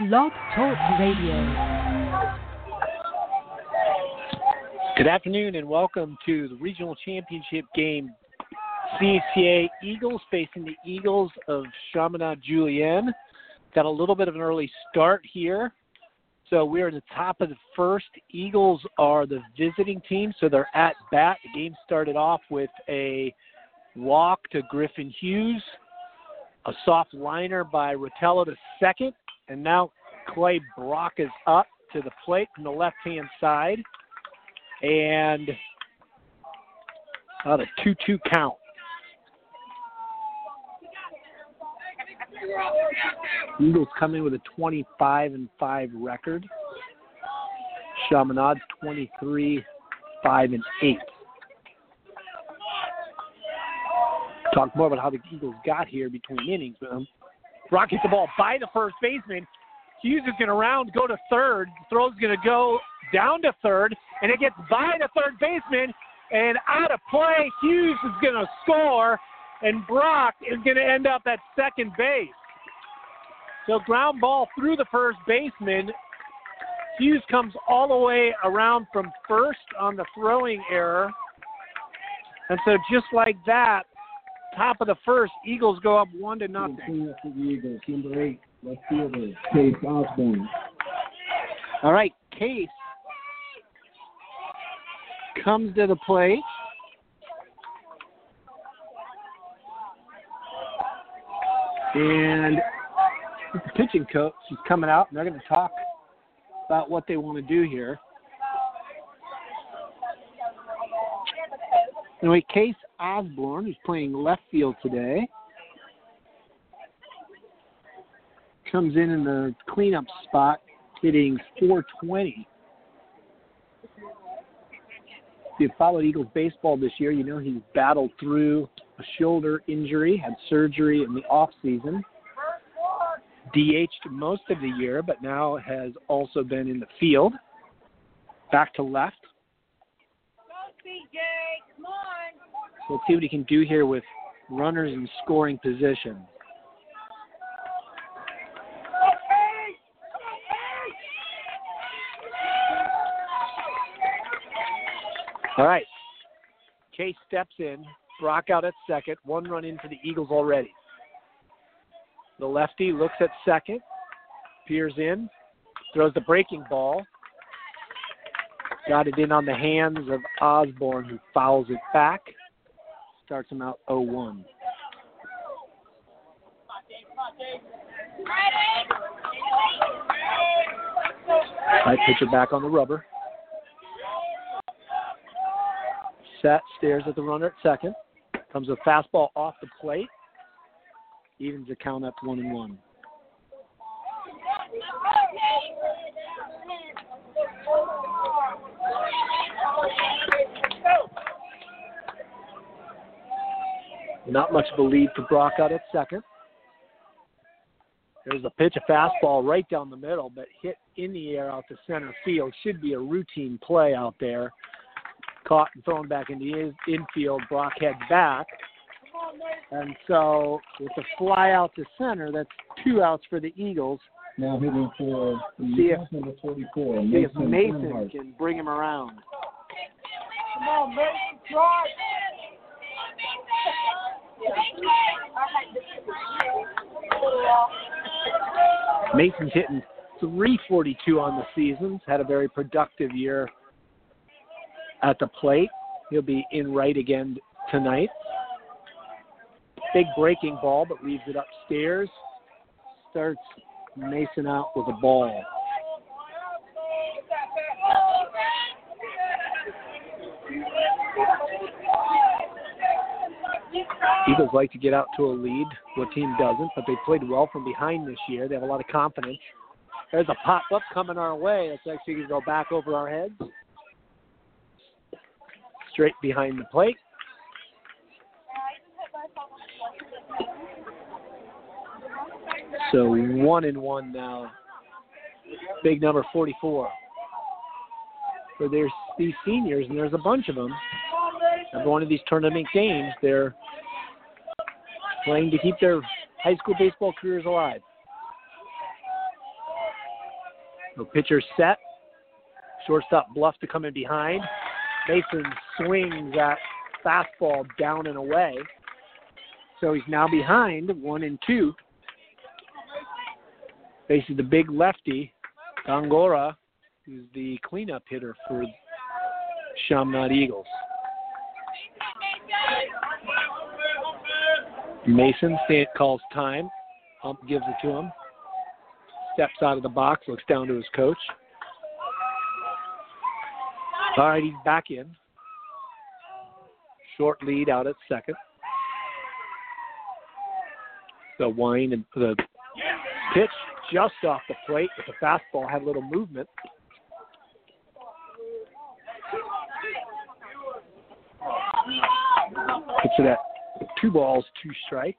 Blog Talk Radio. Good afternoon and welcome to the regional championship game. CHCA Eagles facing the Eagles of Chaminade-Julienne. Got a little bit of an early start here. So we're at the top of the first. Eagles are the visiting team, so they're at bat. The game started off with a walk to Griffin Hughes, a soft liner by Rotello to second. And now Clay Brock is up to the plate from the left-hand side. And the 2-2 count. Eagles come in with a 25-5 record. Chaminade's 23-5-8. Talk more about how the Eagles got here between innings. Brock gets the ball by the first baseman. Hughes is going to round, go to third. Throw's going to go down to third, and it gets by the third baseman and out of play. Hughes is going to score, and Brock is going to end up at second base. So ground ball through the first baseman. Hughes comes all the way around from first on the throwing error. And so just like that, top of the first, Eagles go up 1-0. Case Osborne. All right, Case comes to the plate. And the pitching coach is coming out, and they're going to talk about what they want to do here. Anyway, Case Osborne is playing left field today. Comes in the cleanup spot, hitting .420. If you've followed Eagles baseball this year, you know he's battled through a shoulder injury, had surgery in the offseason. DH'd most of the year, but now has also been in the field. Back to left. Go, CJ. Come on. So let's see what he can do here with runners in scoring position. All right. Case steps in. Brock out at second. One run in for the Eagles already. The lefty looks at second, peers in, throws the breaking ball. Got it in on the hands of Osborne, who fouls it back. Starts him out 0-1. Right pitcher back on the rubber. Set, stares at the runner at second. Comes a fastball off the plate. Evens the count up 1-1. Not much of a lead for Brock out at second. There's a pitch, a fastball right down the middle, but hit in the air out to center field. Should be a routine play out there. Caught and thrown back in the infield. Brock heads back. And so with the fly out to center, that's two outs for the Eagles. Now hitting for number 44. See if Mason can bring him around. Come on, Mason, try. Mason's hitting 342 on the season. Had a very productive year at the plate. He'll be in right again tonight. Big breaking ball, but leaves it upstairs. Starts Mason out with a ball. Eagles like to get out to a lead. What team doesn't? But they played well from behind this year. They have a lot of confidence. There's a pop-up coming our way. That's actually going to go back over our heads. Straight behind the plate. So 1-1 now. Big number 44 for these seniors, and there's a bunch of them. Every one of these tournament games, they're playing to keep their high school baseball careers alive. So pitcher set. Shortstop bluff to come in behind. Mason swings that fastball down and away. So he's now behind 1-2. Faces the big lefty, Gongora, who's the cleanup hitter for Chaminade Eagles. Mason calls time. Hump gives it to him. Steps out of the box, looks down to his coach. All right, he's back in. Short lead out at second. The wind and the pitch just off the plate with the fastball, had a little movement. It's that 2-2 strikes.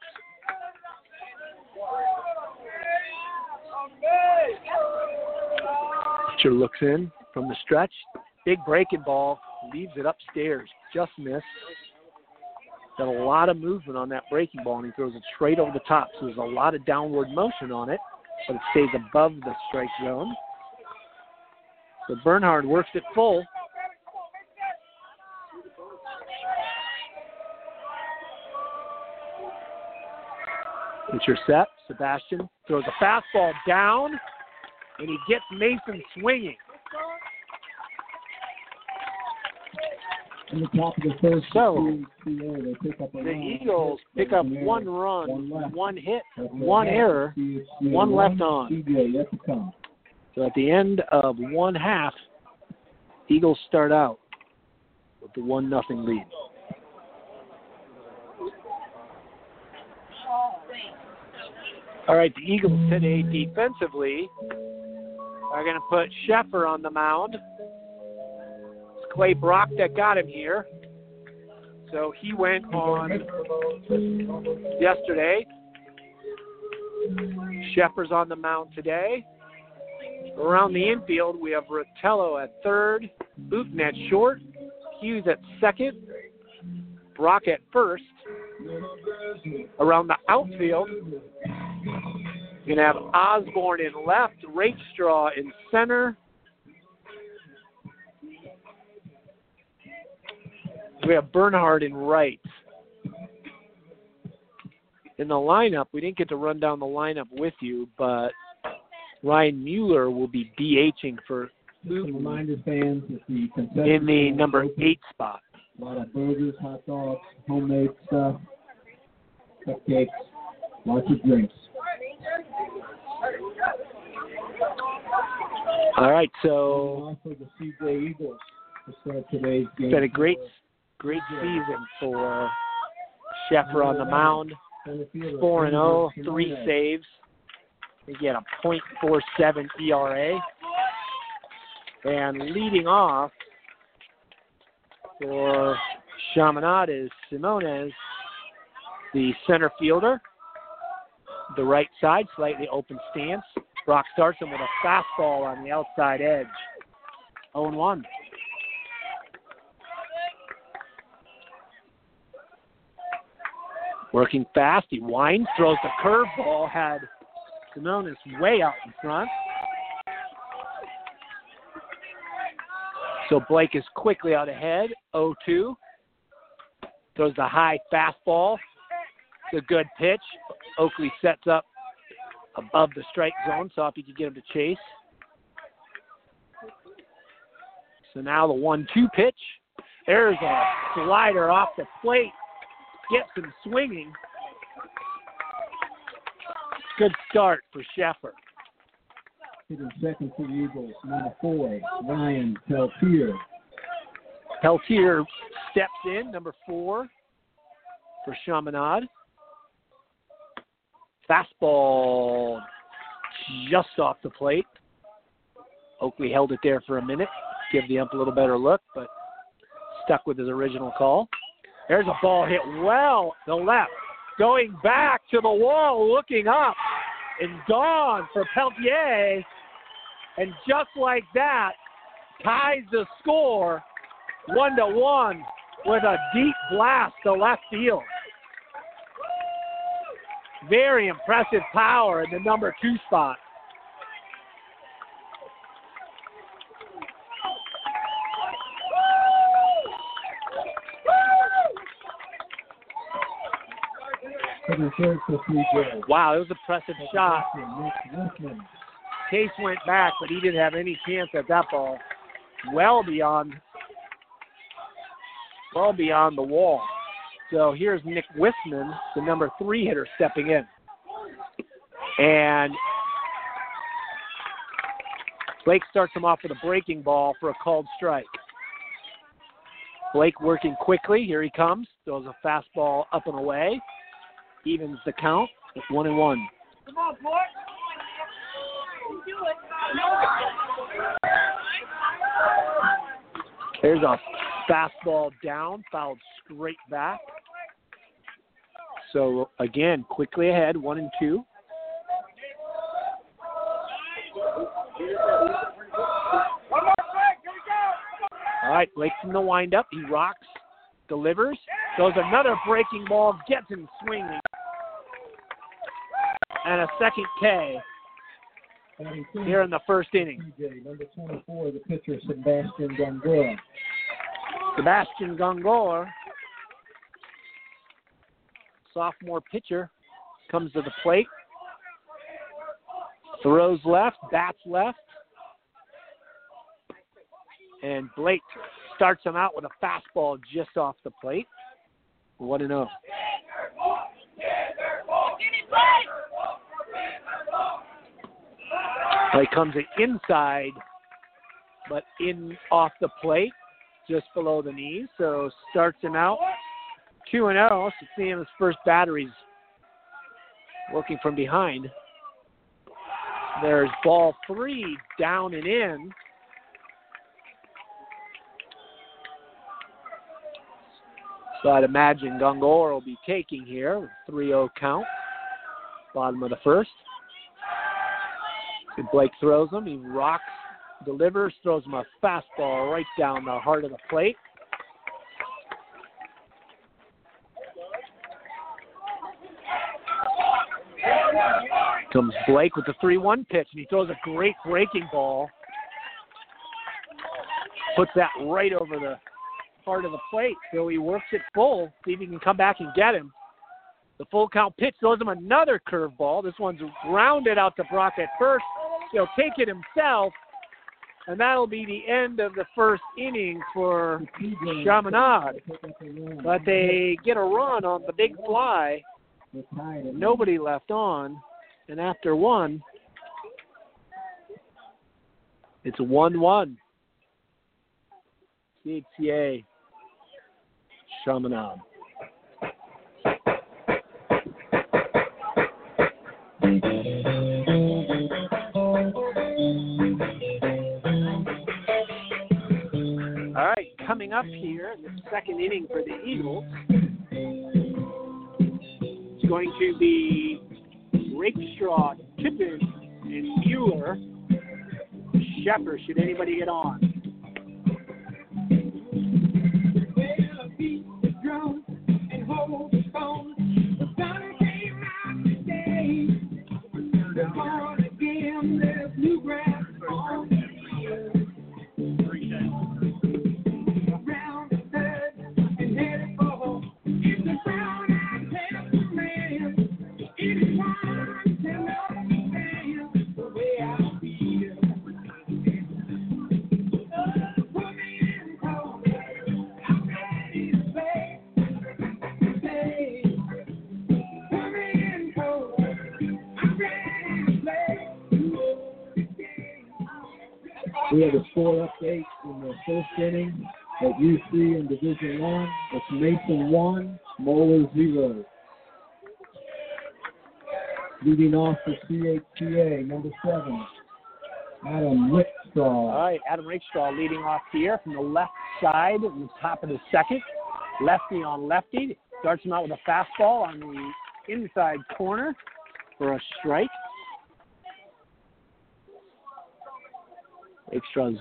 Pitcher looks in from the stretch. Big breaking ball. Leaves it upstairs. Just missed. Got a lot of movement on that breaking ball, and he throws it straight over the top. So there's a lot of downward motion on it, but it stays above the strike zone. So Bernhard works it full. It's your set. Sebastian throws a fastball down, and he gets Mason swinging. So the Eagles pick up one run, one hit, one error, one left on. So at the end of one half, Eagles start out with the 1-0 lead. All right, the Eagles today defensively are going to put Sheffer on the mound. It's Clay Brock that got him here. So he went on yesterday. Sheffer's on the mound today. Around the infield, we have Rotello at third, Booten at short, Hughes at second, Brock at first. Around the outfield, you're going to have Osborne in left, Rakestraw in center. We have Bernhard in right. In the lineup, we didn't get to run down the lineup with you, but Ryan Mueller will be DHing for Booten in the number 8 spot. A lot of burgers, hot dogs, homemade stuff, cupcakes, lots of drinks. All right, so it's been a great season for Sheffer on the mound. 4-0, 3 saves. He had a .47 ERA. And leading off for Chaminade is Simonis, the center fielder. The right side, slightly open stance. Brock starts him with a fastball on the outside edge. 0-1. Working fast, he winds, throws the curveball, had Simonis way out in front. So Blake is quickly out ahead, 0-2. Throws the high fastball. It's a good pitch. Oakley sets up above the strike zone, so if he could get him to chase. So now the 1-2 pitch. There's a slider off the plate. Gets him swinging. Good start for Sheffer. Hitting second for the Eagles, number 4, Ryan Peltier. Peltier steps in, number 4. for Chaminade. Fastball just off the plate. Oakley held it there for a minute. Give the ump a little better look, but stuck with his original call. There's a ball hit well to left. Going back to the wall, looking up. And gone for Peltier. And just like that, ties the score 1-1 with a deep blast to left field. Very impressive power in the number 2 spot. Wow, it was an impressive shot. Case went back, but he didn't have any chance at that ball. Well beyond the wall. So here's Nick Wisman, the number 3 hitter, stepping in. And Blake starts him off with a breaking ball for a called strike. Blake working quickly. Here he comes. Throws a fastball up and away. Evens the count. It's 1-1. Come on, boy. There's a fastball down, fouled straight back. So, again, quickly ahead, 1-2. All right, Blake from the windup. He rocks, delivers, goes another breaking ball, gets him swinging. And a second K here in the first inning. Number 24, the pitcher, Sebastian Gongora. Sebastian Gongora, sophomore pitcher, comes to the plate. Throws left, bats left. And Blake starts him out with a fastball just off the plate. 1-0. Play comes inside, but in off the plate, just below the knee. So starts him out 2-0. So see him his first batteries working from behind. There's ball 3 down and in. So I'd imagine Gongora will be taking here. 3-0 count. Bottom of the first. And Blake throws him. He rocks, delivers, throws him a fastball right down the heart of the plate. Comes Blake with the 3-1 pitch, and he throws a great breaking ball. Puts that right over the heart of the plate. So he works it full, see if he can come back and get him. The full count pitch throws him another curveball. This one's grounded out to Brock at first. He'll take it himself, and that'll be the end of the first inning for Chaminade. But they get a run on the big fly. Nobody left on, and after one, it's 1-1. CHCA Chaminade. Coming up here in the second inning for the Eagles, it's going to be Rakestraw, Tippin, and Mueller. Sheffer, should anybody get on? We have a score update in the first inning at UC in Division I. It's Mason 1, Mueller 0. Leading off for CHCA, number 7, Adam Rakestraw. All right, Adam Rakestraw leading off here from the left side in the top of the second. Lefty on lefty. Starts him out with a fastball on the inside corner for a strike. Rakestraw's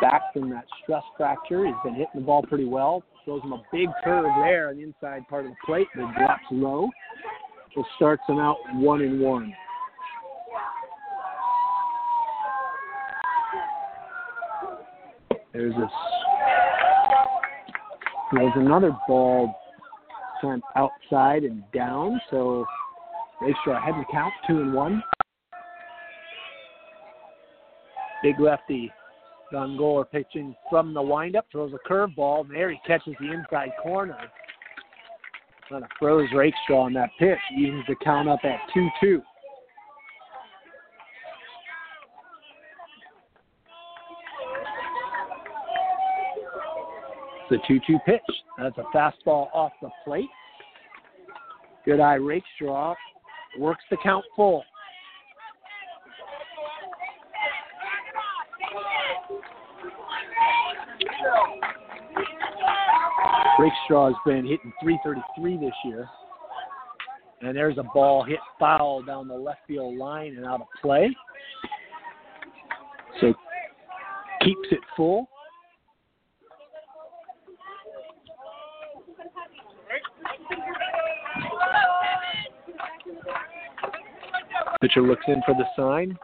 back from that stress fracture. He's been hitting the ball pretty well. Throws him a big curve there on the inside part of the plate. It drops low. It starts them out 1-1. There's another ball sent outside and down, so Rakestraw ahead in the count, 2-1. Big lefty Gongora pitching from the windup, throws a curveball. There he catches the inside corner. Kind of froze Rakestraw on that pitch. Evens the count up at 2-2. It's a 2-2 pitch. That's a fastball off the plate. Good eye Rakestraw. Works the count full. Rakestraw has been hitting 333 this year. And there's a ball hit foul down the left field line and out of play. So keeps it full. Pitcher looks in for the sign.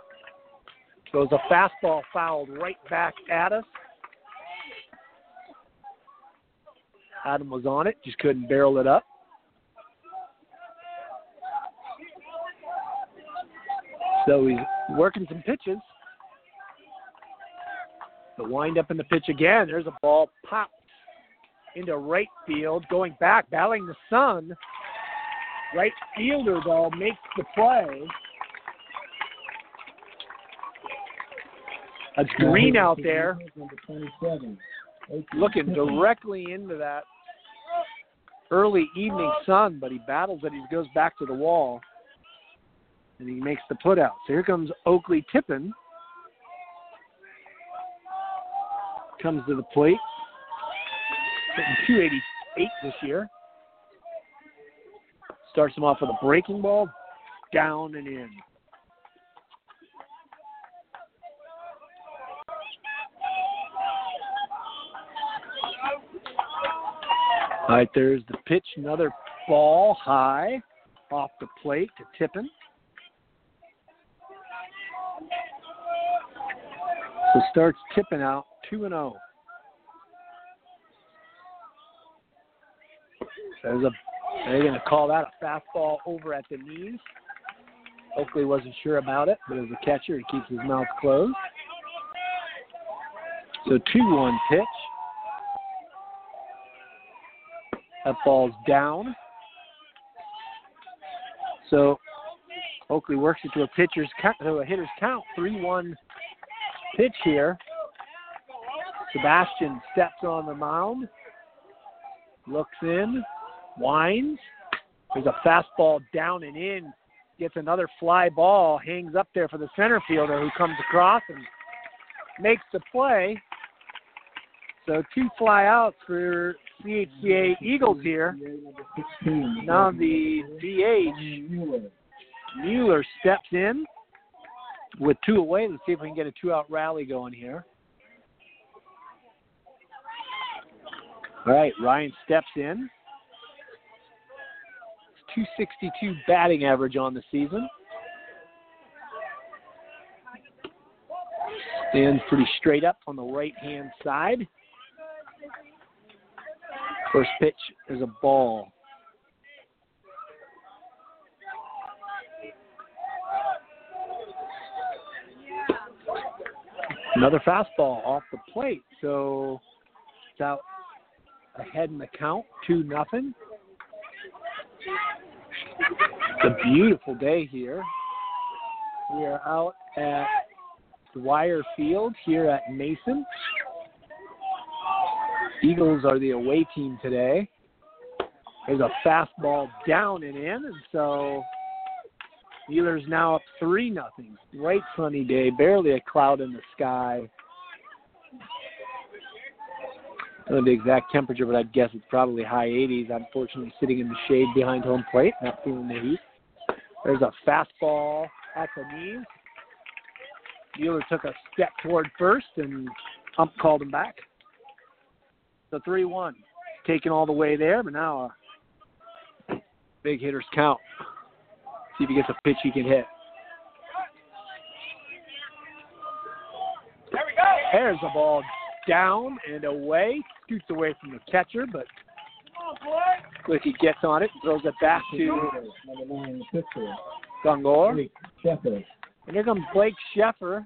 Goes a fastball fouled right back at us. Adam was on it, just couldn't barrel it up. So he's working some pitches. The windup and the pitch again. There's a ball popped into right field, going back, battling the sun. Right fielder, though, makes the play. That's Green out there. Looking directly into that early evening sun, but he battles it. He goes back to the wall, and he makes the put out. So here comes Oakley Tippin. Comes to the plate. Hitting 288 this year. Starts him off with a breaking ball. Down and in. All right, there's the pitch. Another ball high off the plate to Tippin. So starts Tippin out 2-0. They're going to call that a fastball over at the knees. Oakley wasn't sure about it, but as a catcher, he keeps his mouth closed. So 2-1 pitch. That ball's down. So Oakley works it to a hitter's count. 3-1 pitch here. Sebastian steps on the mound, looks in, winds. There's a fastball down and in. Gets another fly ball, hangs up there for the center fielder who comes across and makes the play. So 2 fly outs for CHCA Eagles here. Now the DH, Mueller, steps in with 2 away. Let's see if we can get a 2-out rally going here. All right, Ryan steps in. It's 262 batting average on the season. Stands pretty straight up on the right-hand side. First pitch is a ball. Another fastball off the plate. So it's out ahead in the count, 2-0. It's a beautiful day here. We are out at Dwyer Field here at Mason. Eagles are the away team today. is a fastball down and in, and so Mueller's now up 3-0. Great sunny day, barely a cloud in the sky. I don't know the exact temperature, but I'd guess it's probably high 80s. Unfortunately, sitting in the shade behind home plate, not feeling the heat. There's a fastball at the knees. Mueller took a step toward first, and ump called him back. The 3-1, taken all the way there, but now a big hitter's count. See if he gets a pitch he can hit. There we go. There's the ball down and away. Scoots away from the catcher, but Glicky gets on it, throws it back to Gongora. And here comes Blake Sheffer,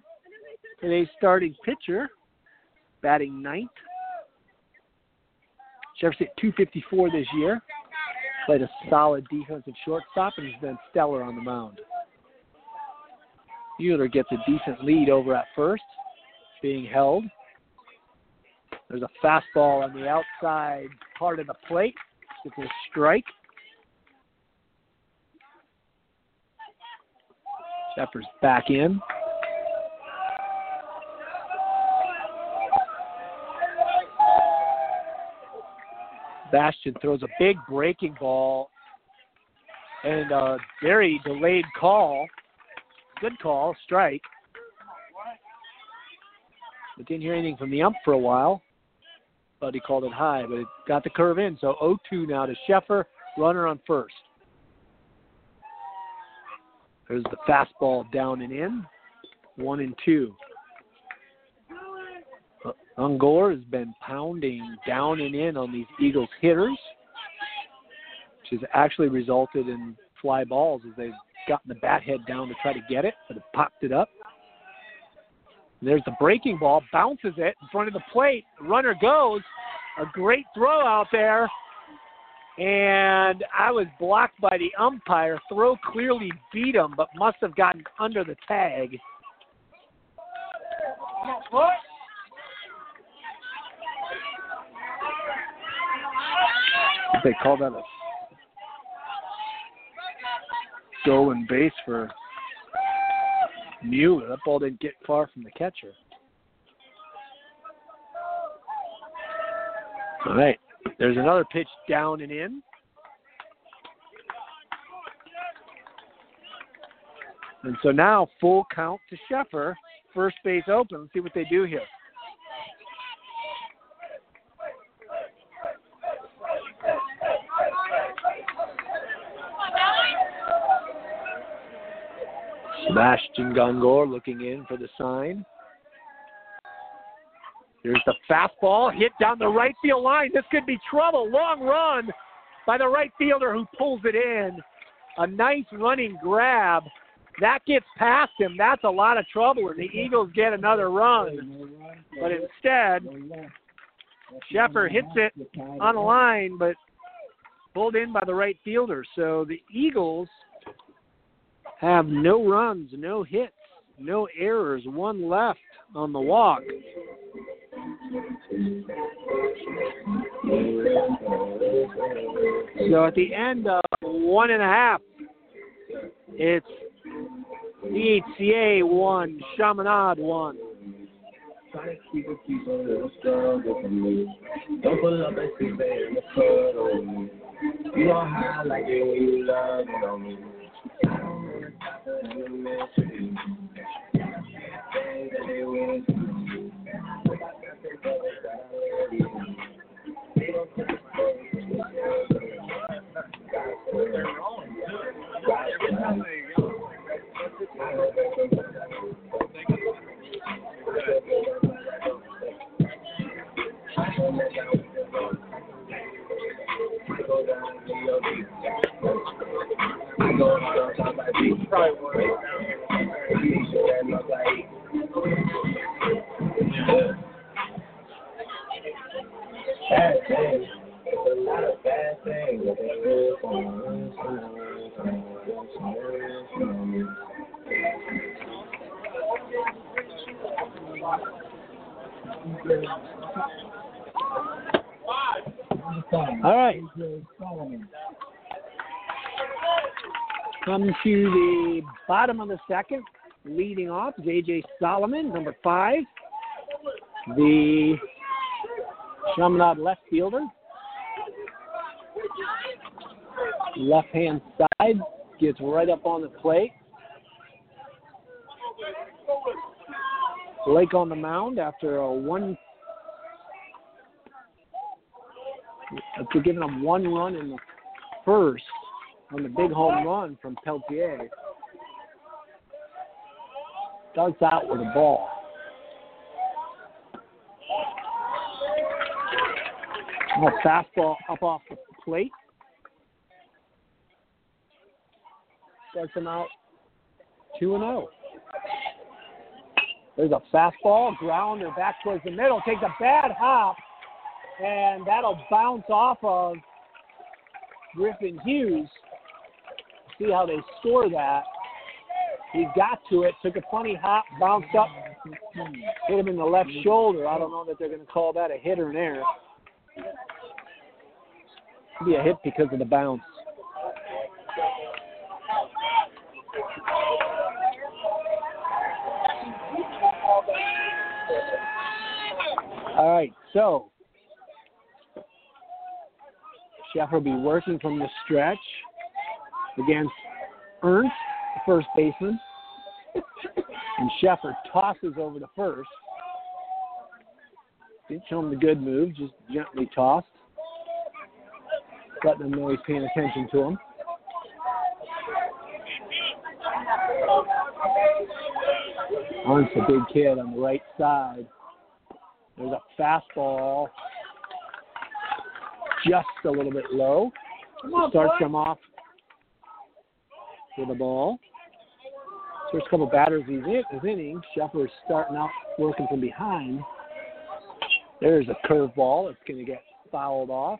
today's starting pitcher, batting ninth. Sheffer's hit .254 this year. Played a solid defensive shortstop and has been stellar on the mound. Mueller gets a decent lead over at first, being held. There's a fastball on the outside part of the plate. It's a strike. Sheffer's back in. Sebastian throws a big breaking ball and a very delayed call. Good call, strike. But didn't hear anything from the ump for a while. But he called it high, but it got the curve in. So 0-2 now to Sheffer, runner on first. There's the fastball down and in, 1-2. Gongora has been pounding down and in on these Eagles hitters, which has actually resulted in fly balls as they've gotten the bat head down to try to get it, but it popped it up. There's the breaking ball, bounces it in front of the plate. The runner goes. A great throw out there. And I was blocked by the umpire. Throw clearly beat him, but must have gotten under the tag. They call that a stolen base for Mueller. That ball didn't get far from the catcher. All right. There's another pitch down and in. And so now full count to Sheffer. First base open. Let's see what they do here. Sebastian Gongora looking in for the sign. Here's the fastball, hit down the right field line. This could be trouble. Long run by the right fielder who pulls it in. A nice running grab. That gets past him. That's a lot of trouble. And the Eagles get another run. But instead, Sheffer hits it on a line, but pulled in by the right fielder. So the Eagles have no runs, no hits, no errors, one left on the walk. So at the end of 1.5, it's CHCA 1, Chaminade 1. All right. Come to the bottom of the second. Leading off is A.J. Solomon, number 5. The Chaminade left fielder. Left-hand side. Gets right up on the plate. Blake on the mound after after giving up one run in the first on the big home run from Peltier. Starts out with a ball. A fastball up off the plate. Starts him out 2-0. There's a fastball, grounder back towards the middle, takes a bad hop, and that'll bounce off of Griffin Hughes. See how they score that. He got to it, took a funny hop, bounced up, hit him in the left shoulder. I don't know that they're going to call that a hit or an error. It'll be a hit because of the bounce. All right, so Sheffer will be working from the stretch against Ernst, the first baseman, and Sheffer tosses over to first. Didn't show him the good move, just gently tossed, letting him know he's paying attention to him. Ernst, a big kid on the right side. There's a fastball just a little bit low. Starts him off with the ball. First couple batters his inning. Sheffer is starting out working from behind. There's a curveball. It's going to get fouled off.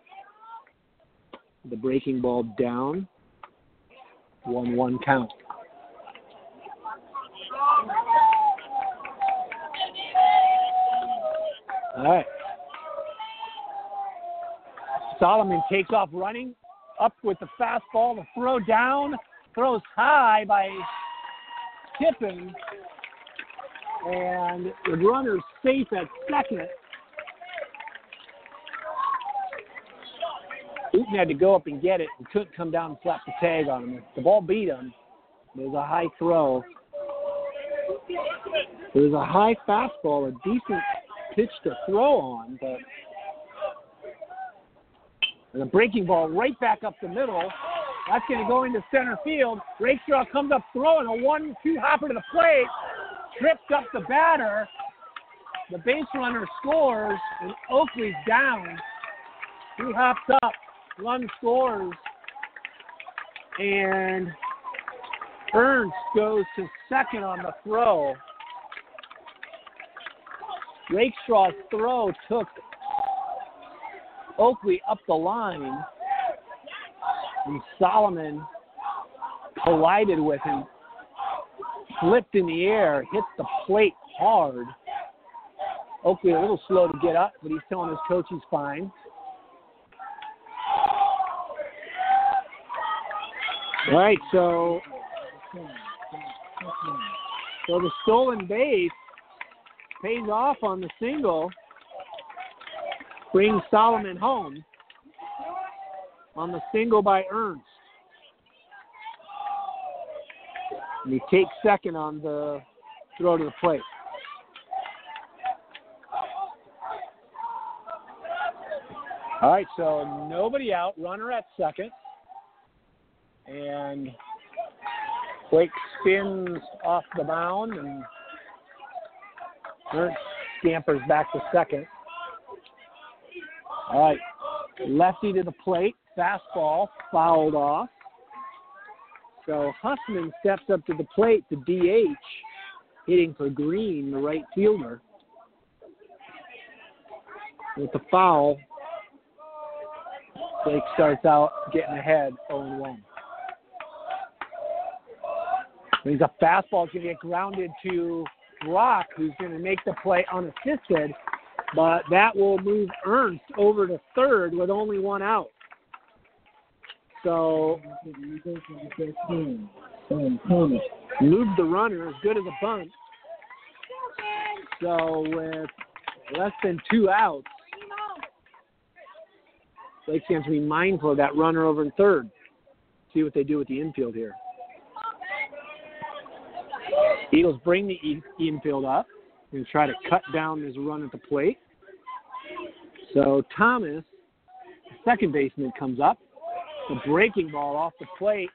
The breaking ball down. 1-1 count. All right. Solomon takes off running, up with the fastball, the throw down, throws high by Tippin, and the runner's safe at second. Eaton had to go up and get it and couldn't come down and slap the tag on him. The ball beat him. There's a high throw. There's a high fastball, a decent pitch to throw on, but the breaking ball right back up the middle. That's going to go into center field. Rakestraw comes up throwing a 1-2 hopper to the plate, trips up the batter. The base runner scores, and Oakley's down. He hops up, run scores, and Ernst goes to second on the throw. Rakestraw's throw took Oakley up the line, and Solomon collided with him, flipped in the air, hit the plate hard. Oakley a little slow to get up, but he's telling his coach he's fine. All right, so the stolen base pays off on the single, brings Solomon home on the single by Ernst. And he takes second on the throw to the plate. All right, so nobody out, runner at second. And Blake spins off the mound and Ernst scampers back to second. All right. Lefty to the plate. Fastball fouled off. So Huffman steps up to the plate to DH, hitting for Green, the right fielder. With the foul, Blake starts out getting ahead 0-1. There's a fastball. It's going to get grounded to Brock, who's going to make the play unassisted, But that will move Ernst over to third with only one out. So move the runner as good as a bunt. So with less than two outs, Lake Sam's be mindful of that runner over in third. See what they do with the infield here. Eagles bring the infield up and try to cut down this run at the plate. So Thomas, the second baseman, comes up. The breaking ball off the plate.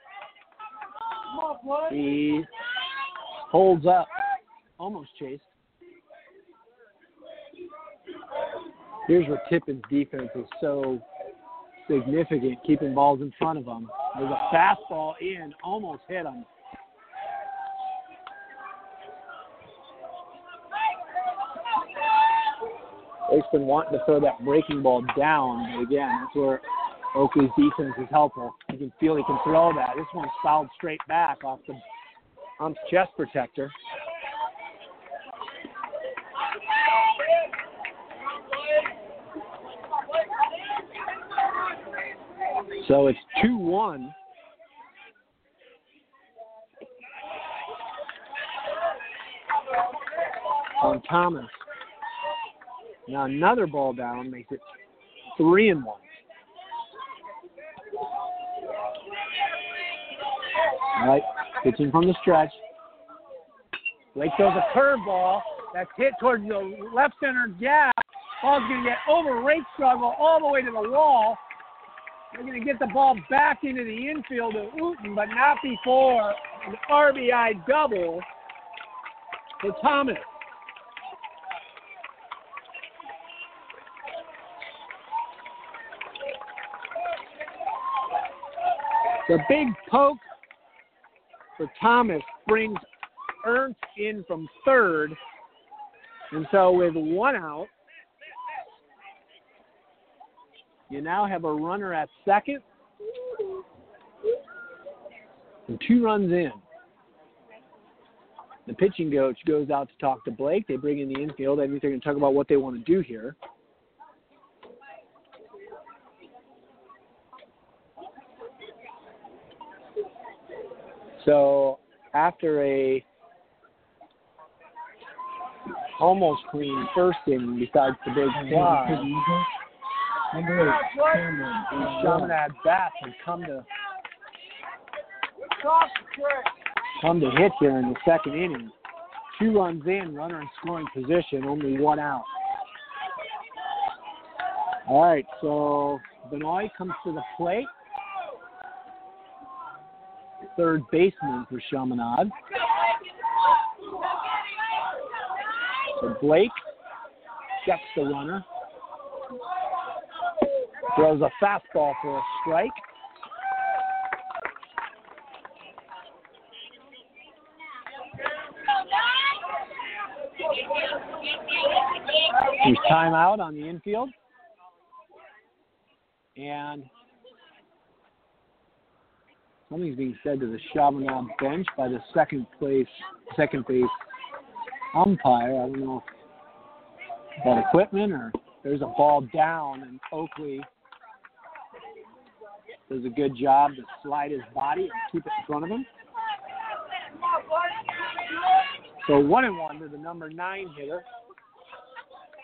He holds up. Almost chased. Here's where Tippin's defense is so significant, keeping balls in front of him. There's a fastball in, almost hit him. They've been wanting to throw that breaking ball down, but again, that's where Oakley's defense is helpful. You can feel he can throw that. This one's fouled straight back off the ump's chest protector. So it's 2-1. On Thomas. Now another ball down makes it 3-1. All right, pitching from the stretch. Lake throws a curveball that's hit towards the left center gap. Ball's going to get over Rakestraw, go all the way to the wall. They're going to get the ball back into the infield of Uten, but not before an RBI double for Thomas. The big poke for Thomas brings Ernst in from third. And so with one out, you now have a runner at second and two runs in. The pitching coach goes out to talk to Blake. They bring in the infield. I think they're going to talk about what they want to do here. So after a almost clean first inning, besides the big fly, Shaman at bat and come to hit here in the second inning. Two runs in, runner in scoring position, only one out. All right, so Benoit comes to the plate. Third baseman for Chaminade. So Blake checks the runner. Throws a fastball for a strike. There's timeout on the infield. And something's being said to the Chaminade bench by the second base umpire. I don't know if that equipment or there's a ball down, and Oakley does a good job to slide his body and keep it in front of him. So 1-1 to the number 9 hitter.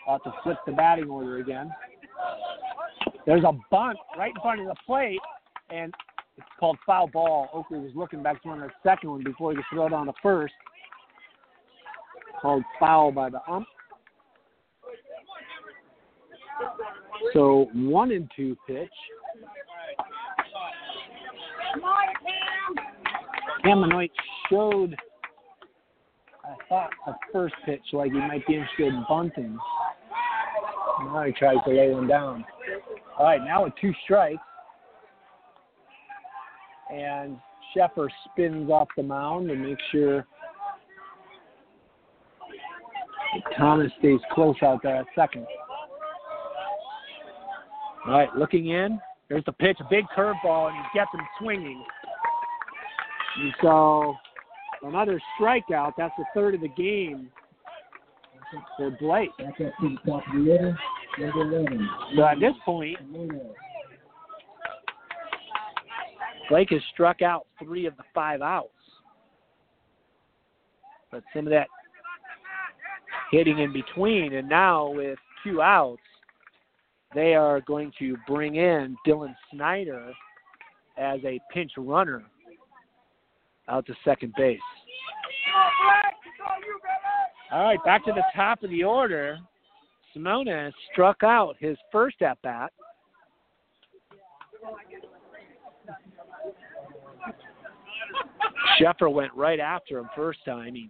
About to flip the batting order again. There's a bunt right in front of the plate, and it's called foul ball. Oakley was looking back to run that second one before he could throw it on to first. Called foul by the ump. So 1-2 pitch. Benoit showed, I thought, the first pitch like he might be interested in bunting. Now he tries to lay one down. All right, now with two strikes. And Sheffer spins off the mound and makes sure Thomas stays close out there at second. All right, looking in. There's the pitch, a big curveball, and he gets him swinging. And so another strikeout. That's the third of the game for Blake. So at this point, Blake has struck out 3 of the 5 outs. But some of that hitting in between, and now with 2 outs, they are going to bring in Dylan Snyder as a pinch runner out to second base. All right, back to the top of the order. Simonis struck out his first at-bat. Sheffer went right after him first time. He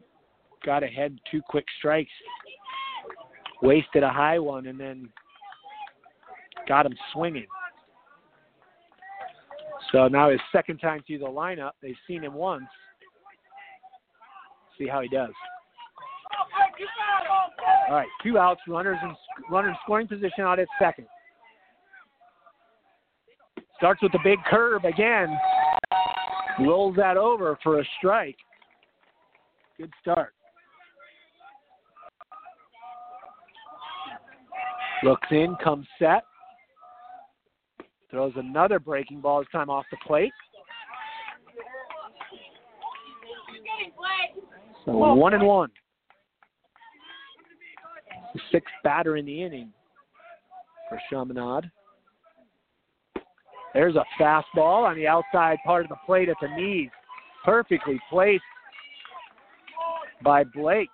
got ahead 2 quick strikes, wasted a high one, and then got him swinging. So now his second time through the lineup. They've seen him once. See how he does. All right, 2 outs, runners in scoring position out at second. Starts with the big curve again. Rolls that over for a strike. Good start. Looks in, comes set. Throws another breaking ball, this time off the plate. So 1-1. The 6th batter in the inning for Chaminade. There's a fastball on the outside part of the plate at the knees. Perfectly placed by Blake.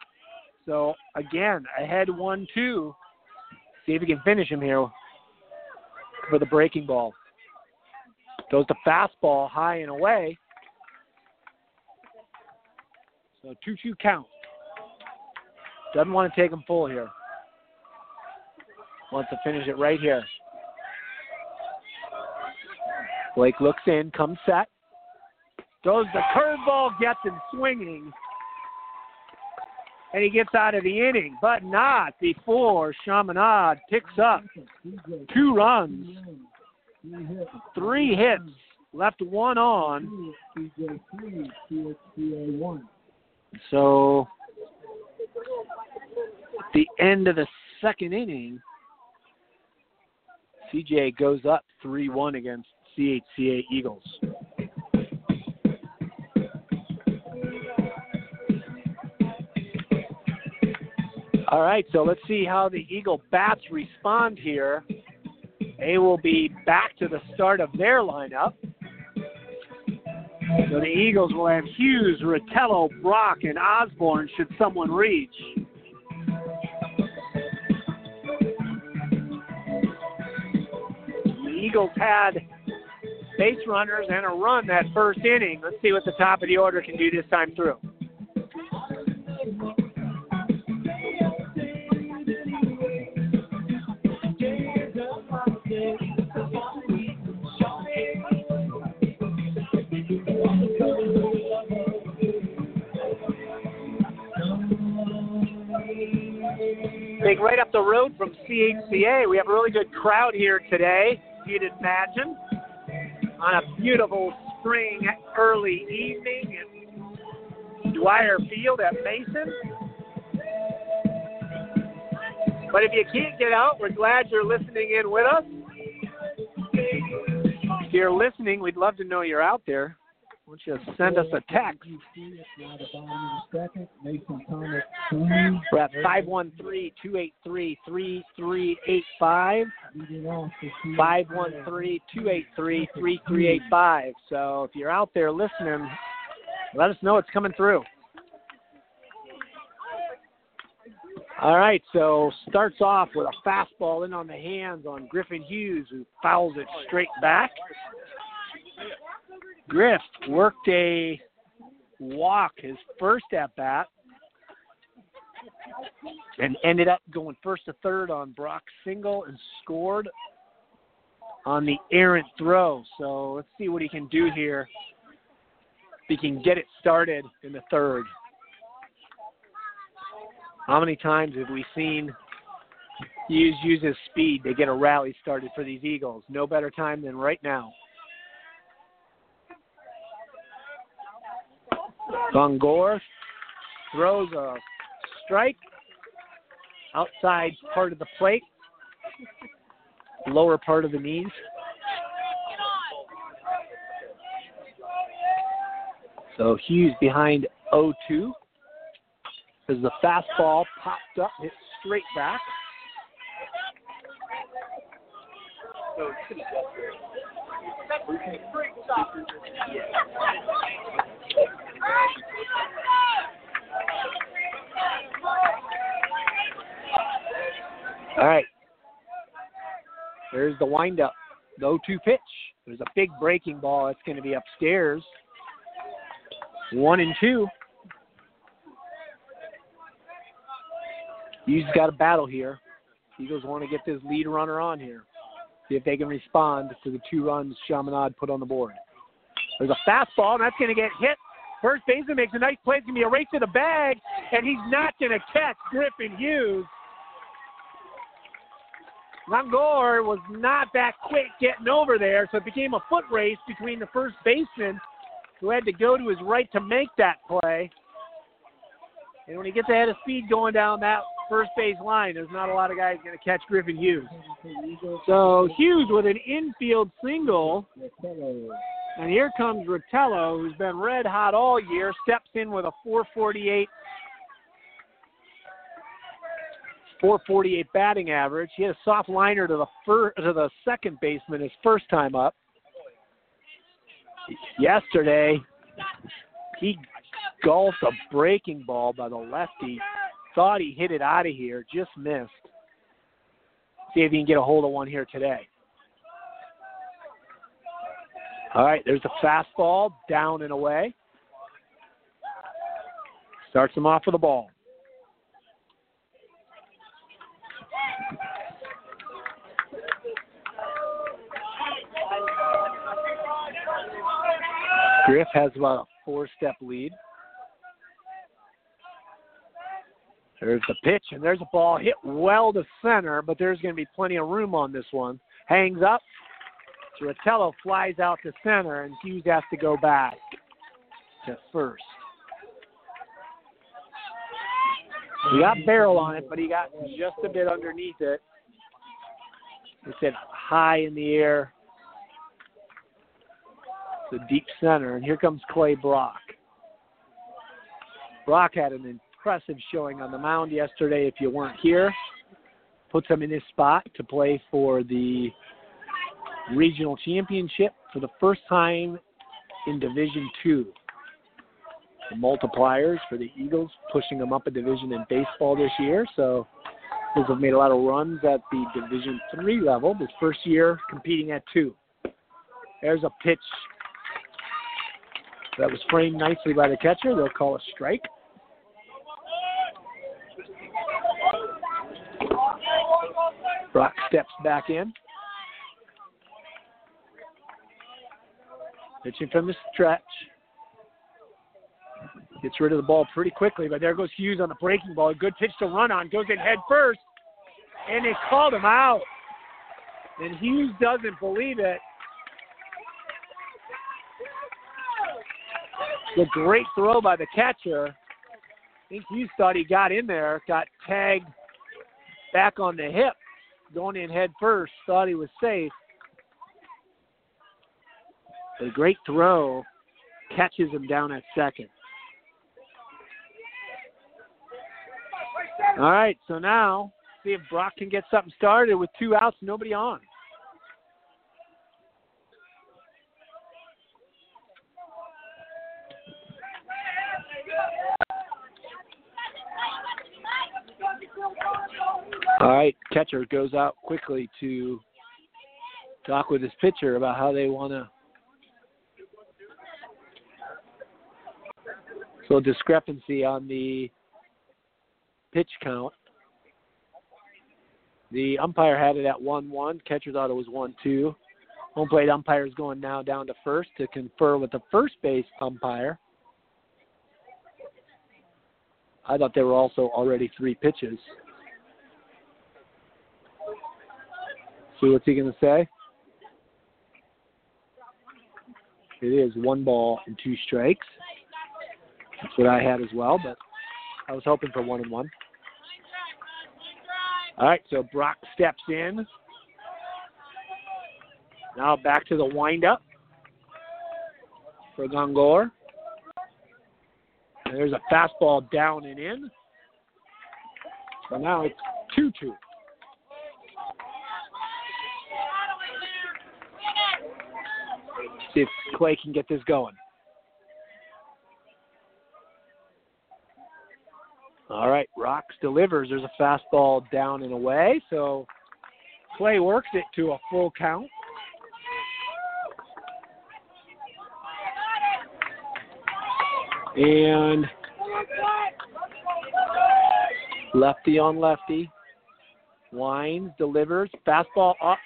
So, again, ahead 1-2. See if he can finish him here for the breaking ball. Goes to fastball high and away. So 2-2 count. Doesn't want to take him full here. Wants to finish it right here. Blake looks in, comes set. Throws the curveball, gets him swinging. And he gets out of the inning, but not before Chaminade picks up 2 runs, 3 hits, left 1 on. So at the end of the second inning, CJ goes up 3-1 against CHCA Eagles. All right, so let's see how the Eagle bats respond here. They will be back to the start of their lineup. So the Eagles will have Hughes, Rotello, Brock, and Osborne should someone reach. The Eagles had base runners and a run that first inning. Let's see what the top of the order can do this time through. Right up the road from CHCA. We have a really good crowd here today, you'd imagine, on a beautiful spring early evening at Dwyer Field at Mason. But if you can't get out, we're glad you're listening in with us. If you're listening, we'd love to know you're out there. Why don't you send us a text? We're at 513-283-3385. 513-283-3385. So if you're out there listening, let us know it's coming through. All right, so starts off with a fastball in on the hands on Griffin Hughes, who fouls it straight back. Griff worked a walk his first at-bat and ended up going first to third on Brock's single and scored on the errant throw. So let's see what he can do here. If he can get it started in the third. How many times have we seen Hughes use his speed to get a rally started for these Eagles? No better time than right now. Gongora throws a strike outside part of the plate, lower part of the knees. So Hughes behind 0-2 as the fastball popped up, hit straight back. All right. There's the windup. No 2 pitch. There's a big breaking ball. It's going to be upstairs. 1-2. Hughes got a battle here. Eagles want to get this lead runner on here. See if they can respond to the 2 runs Chaminade put on the board. There's a fastball, and that's going to get hit. First baseman makes a nice play. It's going to be a race to the bag, and he's not going to catch Griffin Hughes. Gongora was not that quick getting over there, so it became a foot race between the first baseman, who had to go to his right to make that play. And when he gets ahead of speed going down that first base line, there's not a lot of guys going to catch Griffin Hughes. So Hughes with an infield single. And here comes Rotello, who's been red hot all year, steps in with a 448 batting average. He had a soft liner to the second baseman his first time up. Yesterday, he golfed a breaking ball by the lefty. Thought he hit it out of here, just missed. See if he can get a hold of one here today. All right, there's a fastball down and away. Starts him off with a ball. Griff has about a 4-step lead. There's the pitch, and there's a ball hit well to center, but there's going to be plenty of room on this one. Hangs up. Rotello flies out to center, and Hughes has to go back to first. He got barrel on it, but he got just a bit underneath it. It's hit high in the air. The deep center, and here comes Clay Brock. Brock had an impressive showing on the mound yesterday. If you weren't here, puts him in his spot to play for the regional championship for the first time in Division II. The multipliers for the Eagles pushing them up a division in baseball this year. So Eagles have made a lot of runs at the Division III level. This first year competing at 2. There's a pitch. That was framed nicely by the catcher. They'll call a strike. Brock steps back in. Pitching from the stretch. Gets rid of the ball pretty quickly, but there goes Hughes on the breaking ball. A good pitch to run on. Goes in head first, and they called him out. And Hughes doesn't believe it. A great throw by the catcher. I think Hughes thought he got in there, got tagged back on the hip, going in head first, thought he was safe. But a great throw catches him down at second. All right, so now see if Brock can get something started with 2 outs, nobody on. All right, catcher goes out quickly to talk with his pitcher about how they want to. So a discrepancy on the pitch count. The umpire had it at 1-1. Catcher thought it was 1-2. Home plate umpire is going now down to first to confer with the first base umpire. I thought there were also already 3 pitches. See what's he going to say? It is 1 ball and 2 strikes. That's what I had as well, but I was hoping for 1-1. All right, so Brock steps in. Now back to the windup for Gongora. And there's a fastball down and in. So now it's 2-2. See if Clay can get this going. All right, Rocks delivers. There's a fastball down and away. So Clay works it to a full count. And lefty on lefty. Wines delivers. Fastball up.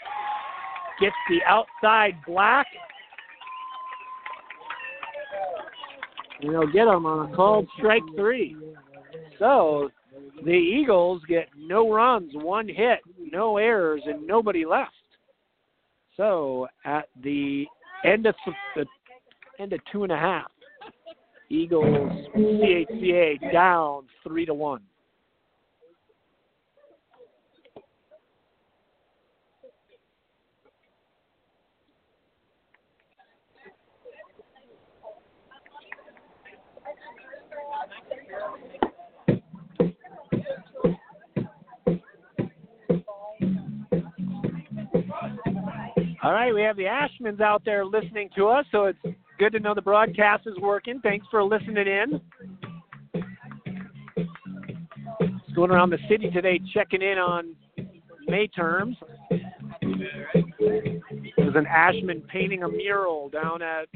Gets the outside black. And they'll get him on a called strike three. So the Eagles get no runs, one hit, no errors, and nobody left. So at the end of 2.5, Eagles CHCA down 3-1. All right, we have the Ashmans out there listening to us, so it's good to know the broadcast is working. Thanks for listening in. Just going around the city today, checking in on May terms. There's an Ashman painting a mural down at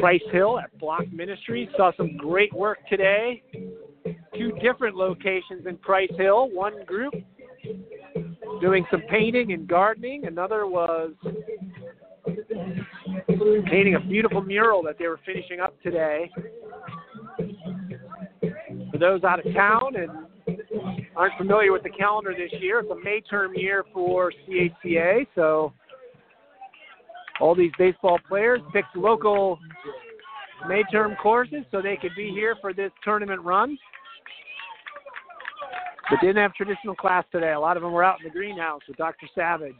Price Hill at Block Ministries. Saw some great work today. 2 different locations in Price Hill. One group doing some painting and gardening. Another was painting a beautiful mural that they were finishing up today. For those out of town and aren't familiar with the calendar this year, it's a May term year for CHCA, so all these baseball players picked local May term courses so they could be here for this tournament run. But didn't have traditional class today. A lot of them were out in the greenhouse with Dr. Savage.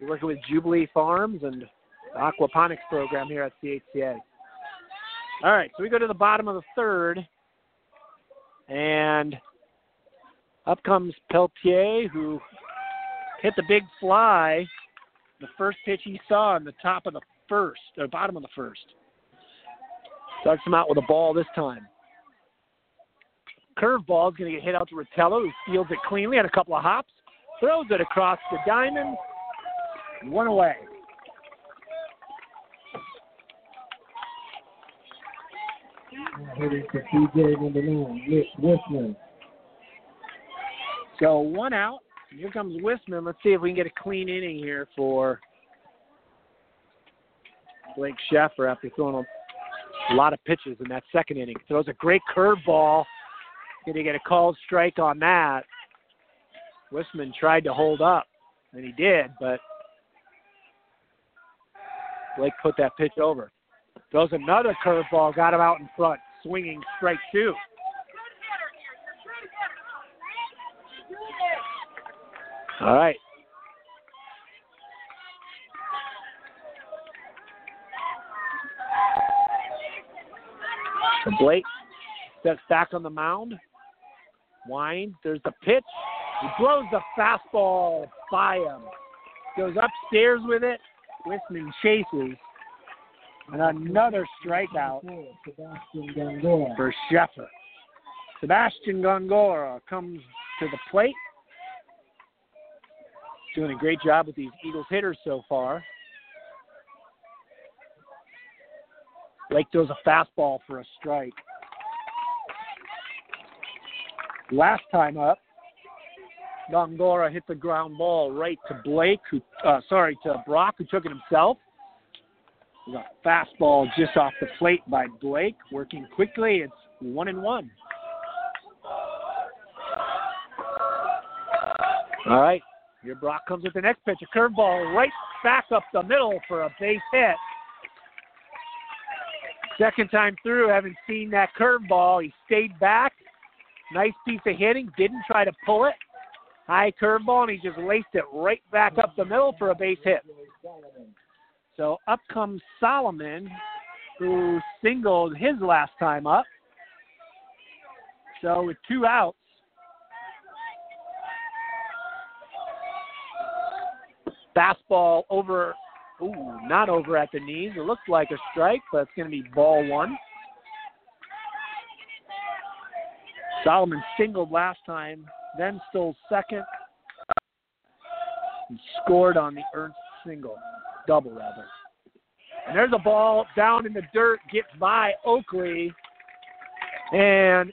We're working with Jubilee Farms and the aquaponics program here at CHCA. All right, so we go to the bottom of the third. And up comes Peltier, who hit the big fly, the first pitch he saw on the top of the first, or bottom of the first. Starts him out with a ball this time. Curveball is going to get hit out to Rotello, who steals it cleanly at a couple of hops, throws it across the diamond, and one away. So one out. Here comes Wisman. Let's see if we can get a clean inning here for Blake Sheffer after throwing a lot of pitches in that second inning. Throws a great curveball. Going to get a called strike on that. Wisman tried to hold up, and he did, but Blake put that pitch over. Throws another curveball, got him out in front, swinging strike two. All right. So Blake steps back on the mound. Wine, there's the pitch. He blows the fastball by him. Goes upstairs with it. Wisman chases. And another strikeout for Sheffer. Sebastian Gongora comes to the plate. Doing a great job with these Eagles hitters so far. Blake throws a fastball for a strike. Last time up, Gongora hit the ground ball right to Brock, who took it himself. A fastball just off the plate by Blake. Working quickly, it's 1-1. All right, here Brock comes with the next pitch. A curveball right back up the middle for a base hit. Second time through, haven't seen that curveball. He stayed back. Nice piece of hitting. Didn't try to pull it. High curveball, and he just laced it right back up the middle for a base hit. So up comes Solomon, who singled his last time up. So with two outs, fastball over, not over at the knees. It looks like a strike, but it's going to be ball one. Solomon singled last time, then stole second and scored on the Ernst single, double rather. And there's a ball down in the dirt, gets by Oakley, and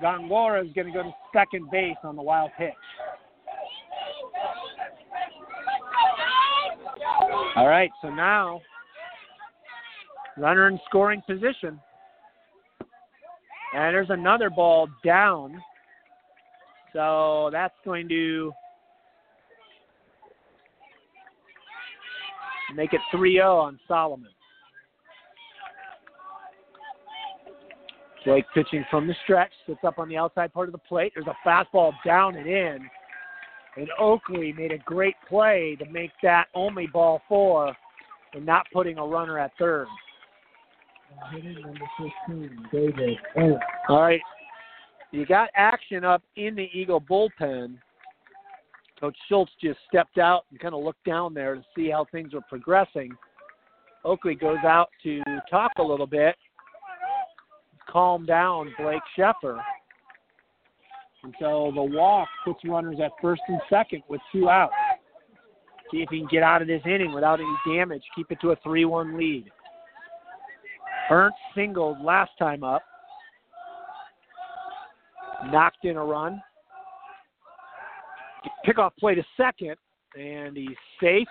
Gongora is going to go to second base on the wild pitch. All right, so now runner in scoring position. And there's another ball down. So that's going to make it 3-0 on Solomon. Blake pitching from the stretch, sits up on the outside part of the plate. There's a fastball down and in. And Oakley made a great play to make that only ball four and not putting a runner at third. Number 15, David. All right. You got action up in the Eagle bullpen. Coach Schultz just stepped out and kind of looked down there to see how things were progressing. Oakley goes out to talk a little bit, calm down Blake Sheffer. And so the walk puts runners at first and second with two outs. See if he can get out of this inning without any damage. Keep it to a 3-1 lead. Ernst singled last time up. Knocked in a run. Pickoff play to second, and he's safe.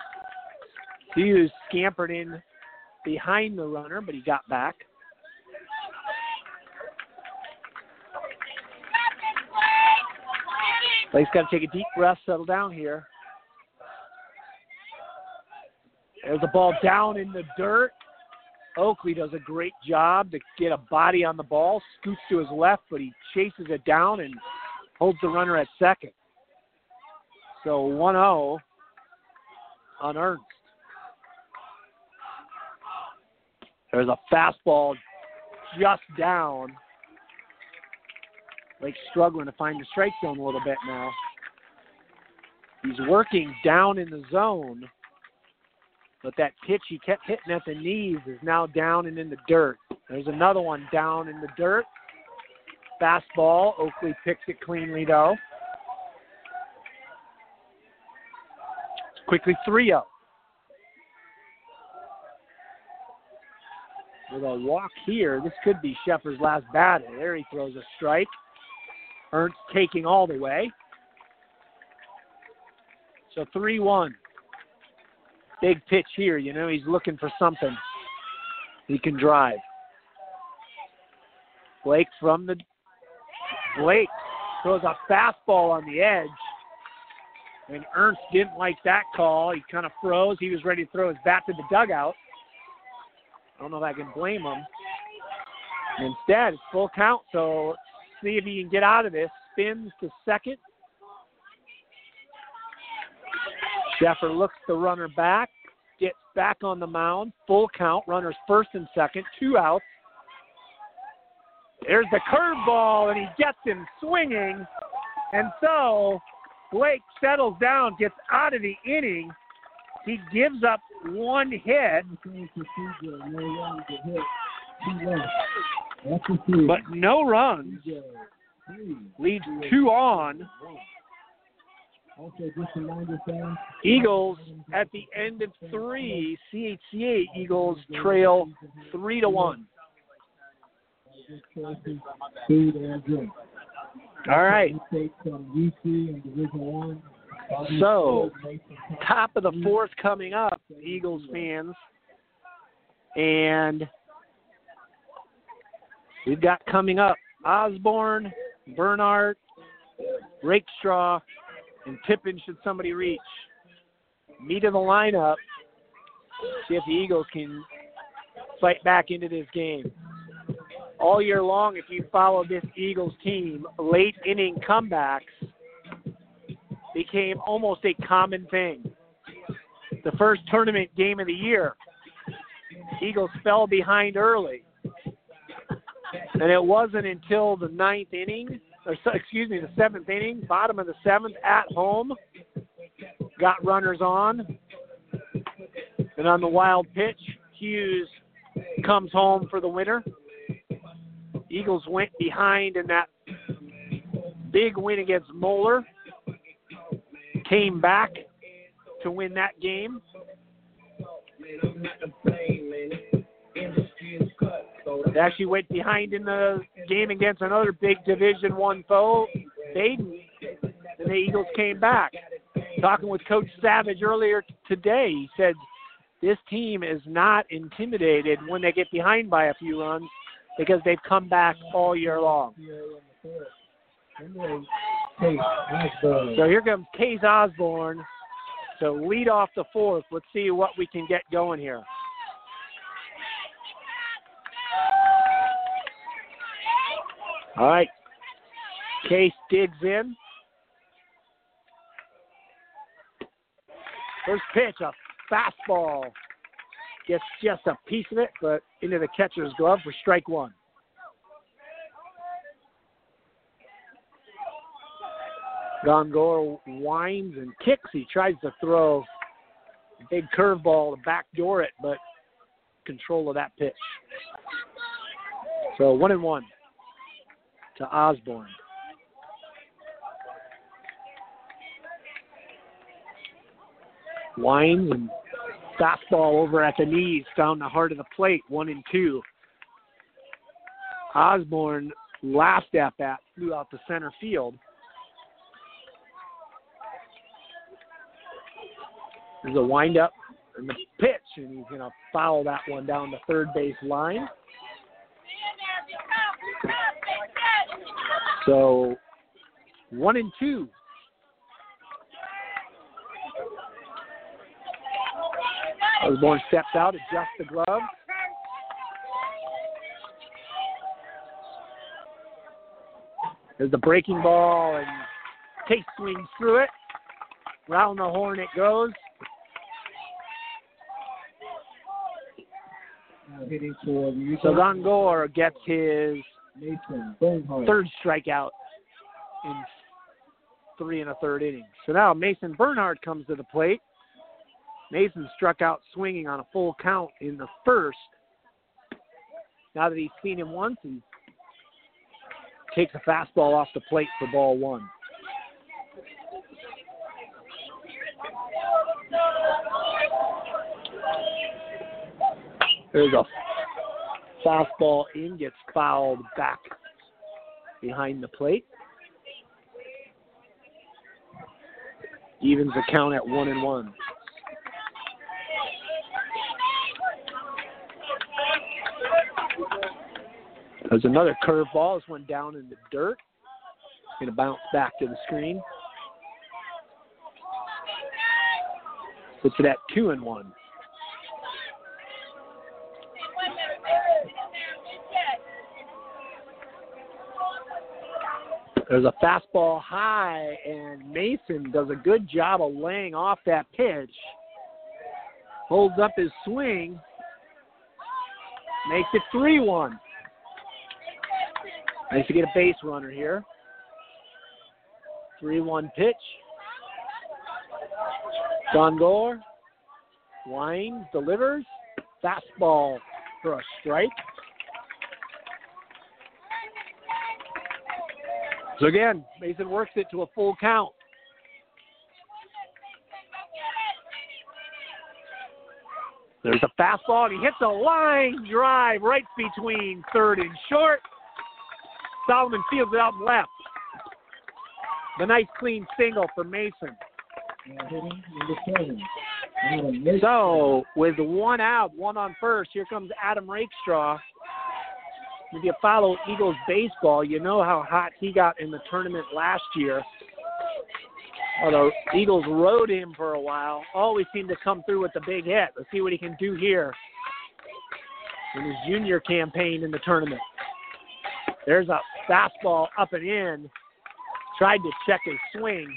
Hughes scampered in behind the runner, but he got back. Blake's got to take a deep breath, settle down here. There's a ball down in the dirt. Oakley does a great job to get a body on the ball, scoots to his left, but he chases it down and holds the runner at second. So 1-0 on Ernst. There's a fastball just down. Blake's struggling to find the strike zone a little bit now. He's working down in the zone, but that pitch he kept hitting at the knees is now down and in the dirt. There's another one down in the dirt. Fastball. Oakley picks it cleanly, though. Quickly 3-0. With a walk here, this could be Sheffer's last bat. There he throws a strike. Ernst taking all the way. So 3-1. Big pitch here. You know, he's looking for something he can drive. Blake throws a fastball on the edge. And Ernst didn't like that call. He kind of froze. He was ready to throw his bat to the dugout. I don't know if I can blame him. And instead, it's full count, so let's see if he can get out of this. Spins to second. Sheffer looks the runner back, gets back on the mound. Full count, runners first and second, two outs. There's the curveball, and he gets him swinging. And so Blake settles down, gets out of the inning. He gives up one hit, but no runs. Leads two on. Eagles at the end of three. CHCA Eagles trail 3-1. All right. So, top of the fourth coming up, Eagles fans. And we've got coming up Osborne, Bernhard, Rakestraw, and Tippin should somebody reach. Meet in the lineup. See if the Eagles can fight back into this game. all year long, if you follow this Eagles team, late inning comebacks became almost a common thing. The first tournament game of the year, Eagles fell behind early. And it wasn't until the the seventh inning, bottom of the seventh at home, got runners on. And on the wild pitch, Hughes comes home for the winner. Eagles went behind in that big win against Mueller. Came back to win that game. They actually went behind in the game against another big Division I foe, Baden, and the Eagles came back. Talking with Coach Savage earlier today, he said this team is not intimidated when they get behind by a few runs because they've come back all year long. So here comes Case Osborne to lead off the fourth. Let's see what we can get going here. All right. Case digs in. First pitch, a fastball. Gets just a piece of it, but into the catcher's glove for strike one. Gongora winds and kicks. He tries to throw a big curveball to backdoor it, but control of that pitch. So 1-1 to Osborne. Winds and fastball over at the knees, down the heart of the plate, 1-2. Osborne laughed at that, flew out to center field. There's a windup and the pitch, and he's going to foul that one down the third base line. So 1-2. Osborne steps out, adjusts the glove. There's the breaking ball, and Case swings through it. Round the horn it goes. So Gongora gets his third strikeout in 3 1/3 innings. So now Mason Bernhard comes to the plate. Mason struck out swinging on a full count in the first. Now that he's seen him once, he takes a fastball off the plate for ball one. There's a fastball in, gets fouled back behind the plate. Evens the count at 1-1. There's another curveball. This one down in the dirt. Going to bounce back to the screen. Puts it at 2-1. There's a fastball high, and Mason does a good job of laying off that pitch. Holds up his swing. Makes it 3-1. Nice to get a base runner here. 3-1 pitch. Gongora winds, delivers. Fastball for a strike. So again, Mason works it to a full count. There's a fastball, and he hits a line drive right between third and short. Solomon fields it out left. The nice clean single for Mason. So with one out, one on first, here comes Adam Rakestraw. If you follow Eagles baseball, you know how hot he got in the tournament last year. Although Eagles rode him for a while, always seemed to come through with the big hit. Let's see what he can do here in his junior campaign in the tournament. There's a fastball up and in. Tried to check his swing.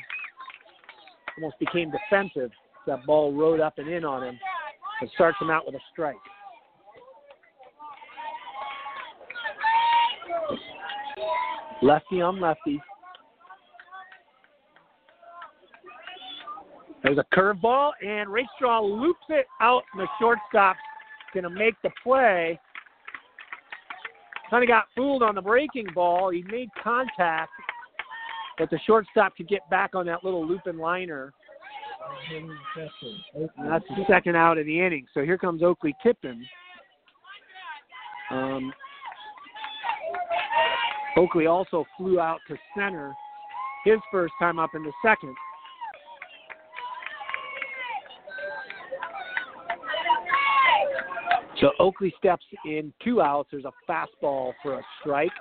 Almost became defensive. That ball rode up and in on him. And starts him out with a strike. Lefty on lefty. There's a curveball, and Rakestraw loops it out, and the shortstop's going to make the play. Kind of got fooled on the breaking ball. He made contact, but the shortstop could get back on that little looping liner. And that's the second out of the inning. So here comes Oakley Tippin. Oakley also flew out to center his first time up in the second. So Oakley steps in, two outs. There's a fastball for a strike.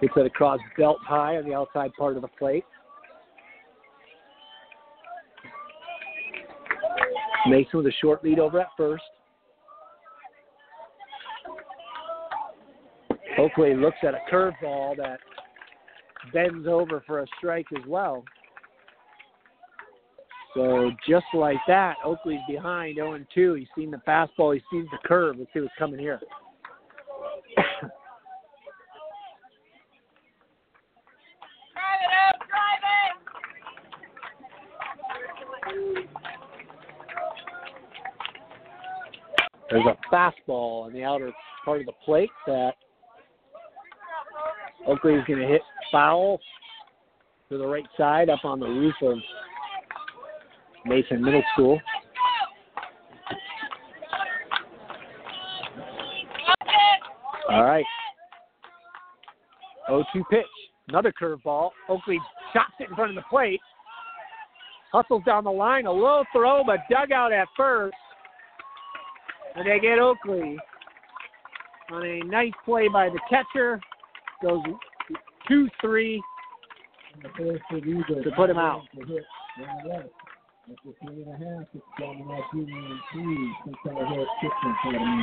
It's at a cross belt high on the outside part of the plate. Mason with a short lead over at first. Oakley looks at a curveball that bends over for a strike as well. So just like that, Oakley's behind 0-2. He's seen the fastball. He sees the curve. Let's see what's coming here. There's a fastball on the outer part of the plate that Oakley's going to hit foul to the right side up on the roof of Mason Middle School. All right. 0-2 pitch. Another curveball. Oakley chops it in front of the plate. Hustles down the line. A low throw, but dug out at first. And they get Oakley on a nice play by the catcher. Goes 2-3 to put him out.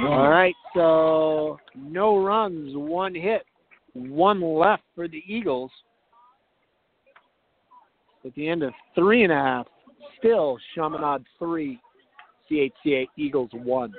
All right, so no runs, one hit, one left for the Eagles. At the end of 3.5, still Chaminade 3, CHCA Eagles 1.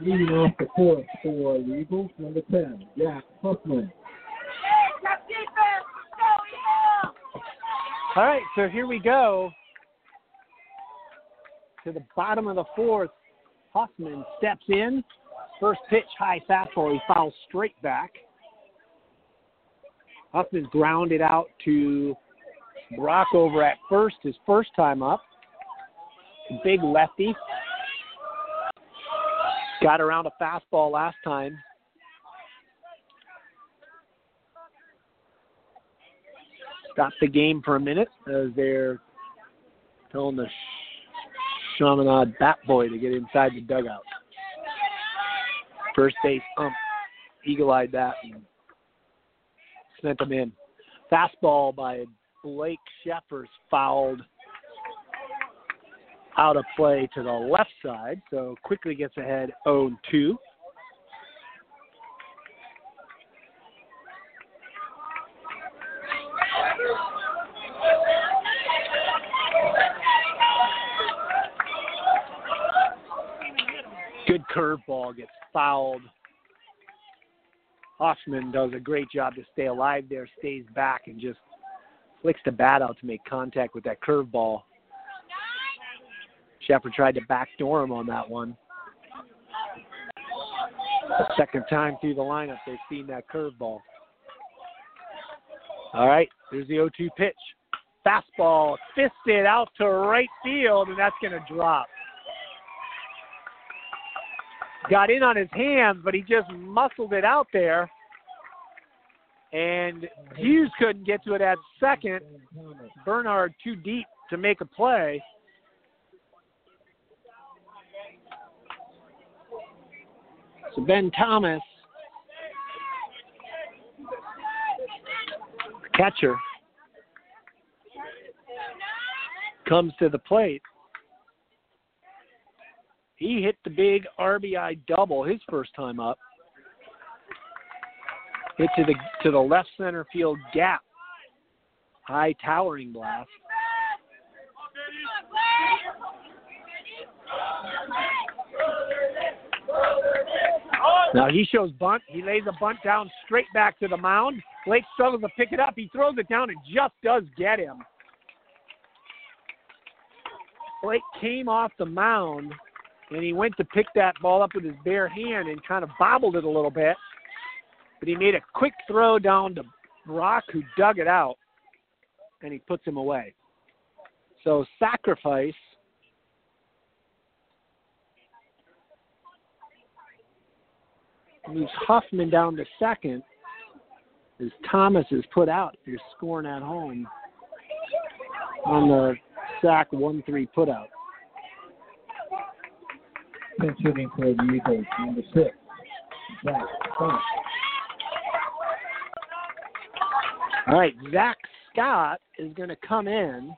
Leading off the court for the Eagles, number 10, Huffman. All right, so here we go to the bottom of the fourth. Huffman steps in. First pitch, high fastball. He fouls straight back. Huffman grounded out to Brock over at first, his first time up. Big lefty. Got around a fastball last time. Stopped the game for a minute as they're telling the Chaminade bat boy to get inside the dugout. First base ump eagle-eyed that and sent him in. Fastball by Blake Sheffer's fouled out of play to the left side, so quickly gets ahead 0-2. curveball gets fouled. Huffman does a great job to stay alive there, stays back, and just flicks the bat out to make contact with that curveball. Sheffer tried to backdoor him on that one. The second time through the lineup, they've seen that curveball. All right, here's the 0-2 pitch. Fastball, fisted out to right field, and that's going to drop. Got in on his hands, but he just muscled it out there. And Hughes couldn't get to it at second. Bernhard too deep to make a play. So Ben Thomas, catcher, comes to the plate. He hit the big RBI double his first time up. Hit to the left center field gap. High towering blast. Now he shows bunt. He lays a bunt down straight back to the mound. Blake struggles to pick it up. He throws it down. It just does get him. Blake came off the mound, and he went to pick that ball up with his bare hand and kind of bobbled it a little bit. But he made a quick throw down to Brock, who dug it out, and he puts him away. So sacrifice moves Huffman down to second as Thomas is put out. If you're scoring at home on the sack 1-3 put out. Good shooting for the Eagles, number 6. Zach Scott. All right, Zach Scott is going to come in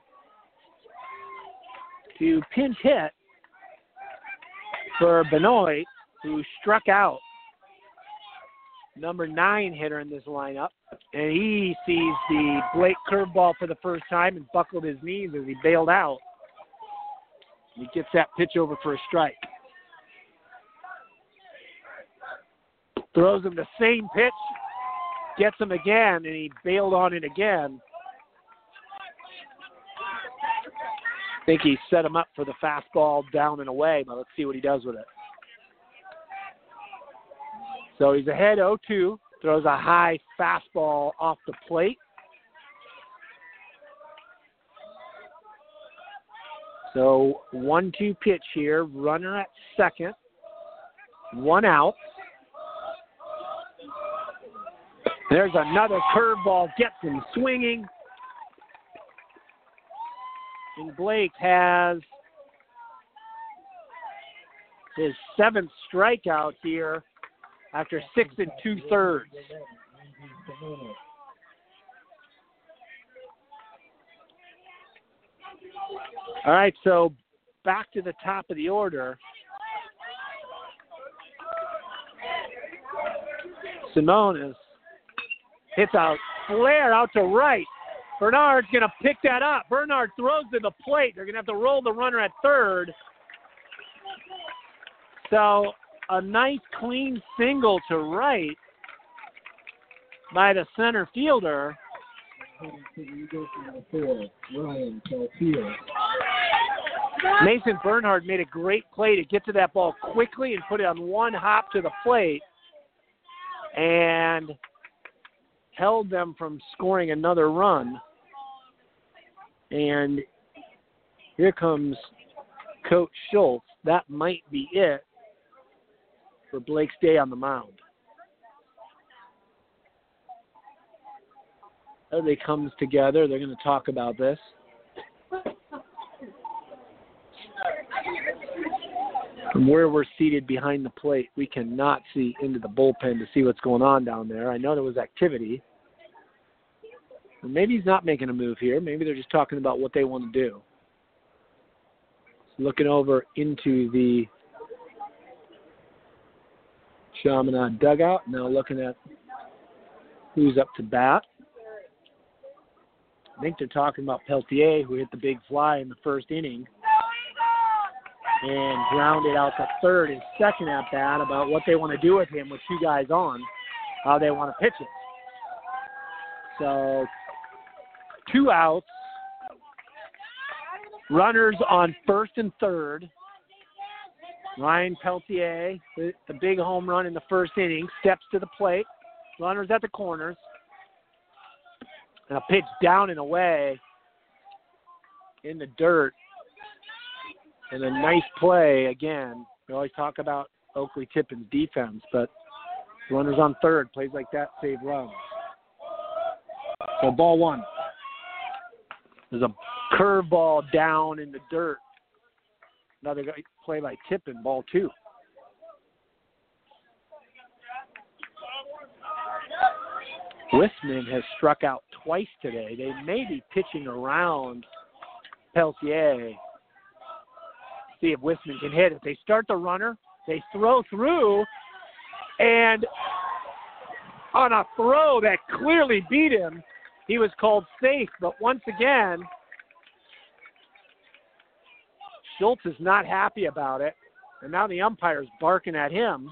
to pinch hit for Benoit, who struck out number 9 hitter in this lineup. And he sees the Blake curveball for the first time and buckled his knees as he bailed out. He gets that pitch over for a strike. Throws him the same pitch, gets him again, and he bailed on it again. I think he set him up for the fastball down and away, but let's see what he does with it. So he's ahead 0-2, throws a high fastball off the plate. So 1-2 pitch here, runner at second, one out. There's another curveball, gets him swinging. And Blake has his 7th strikeout here after 6 2/3. All right, so back to the top of the order. Simonis hits a flare out to right. Bernard's going to pick that up. Bernhard throws to the plate. They're going to have to roll the runner at third. So a nice, clean single to right by the center fielder. Ryan Peltier. Mason Bernhard made a great play to get to that ball quickly and put it on one hop to the plate. And held them from scoring another run. And here comes Coach Schultz. That might be it for Blake's day on the mound. Everybody comes together. They're going to talk about this. From where we're seated behind the plate, we cannot see into the bullpen to see what's going on down there. I know there was activity. Maybe he's not making a move here. Maybe they're just talking about what they want to do. Looking over into the Chaminade dugout. Now looking at who's up to bat. I think they're talking about Pelletier, who hit the big fly in the first inning. and grounded out the third and second at bat about what they want to do with him with two guys on, how they want to pitch it. So 2 outs, runners on first and third. Ryan Peltier, the big home run in the first inning, steps to the plate. Runners at the corners. And a pitch down and away in the dirt. And a nice play again. We always talk about Oakley Tippin's defense, but runners on third, plays like that save runs. So ball one. There's a curveball down in the dirt. Another play by Tippin, ball two. Wisman has struck out twice today. They may be pitching around Pelletier. See if Wisman can hit it. They start the runner. They throw through. And on a throw that clearly beat him, he was called safe. But once again, Schultz is not happy about it. And now the umpire's barking at him.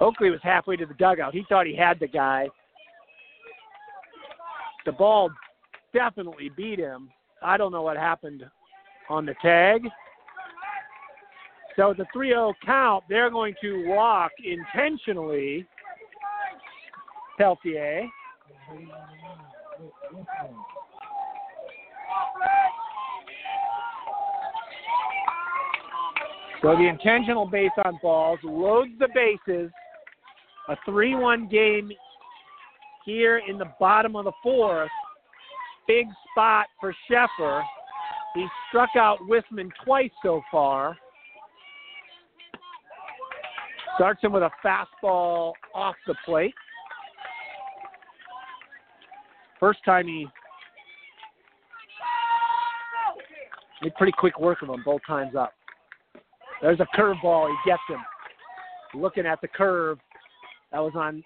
Oakley was halfway to the dugout. He thought he had the guy. The ball definitely beat him. I don't know what happened on the tag. So the 3-0 count, they're going to walk intentionally Peltier. So the intentional base on balls loads the bases. A 3-1 game here in the bottom of the fourth. Big spot for Sheffer. He struck out Wisman twice so far. Starts him with a fastball off the plate. First time he made pretty quick work of him both times up. There's a curveball. He gets him. Looking at the curve. That was on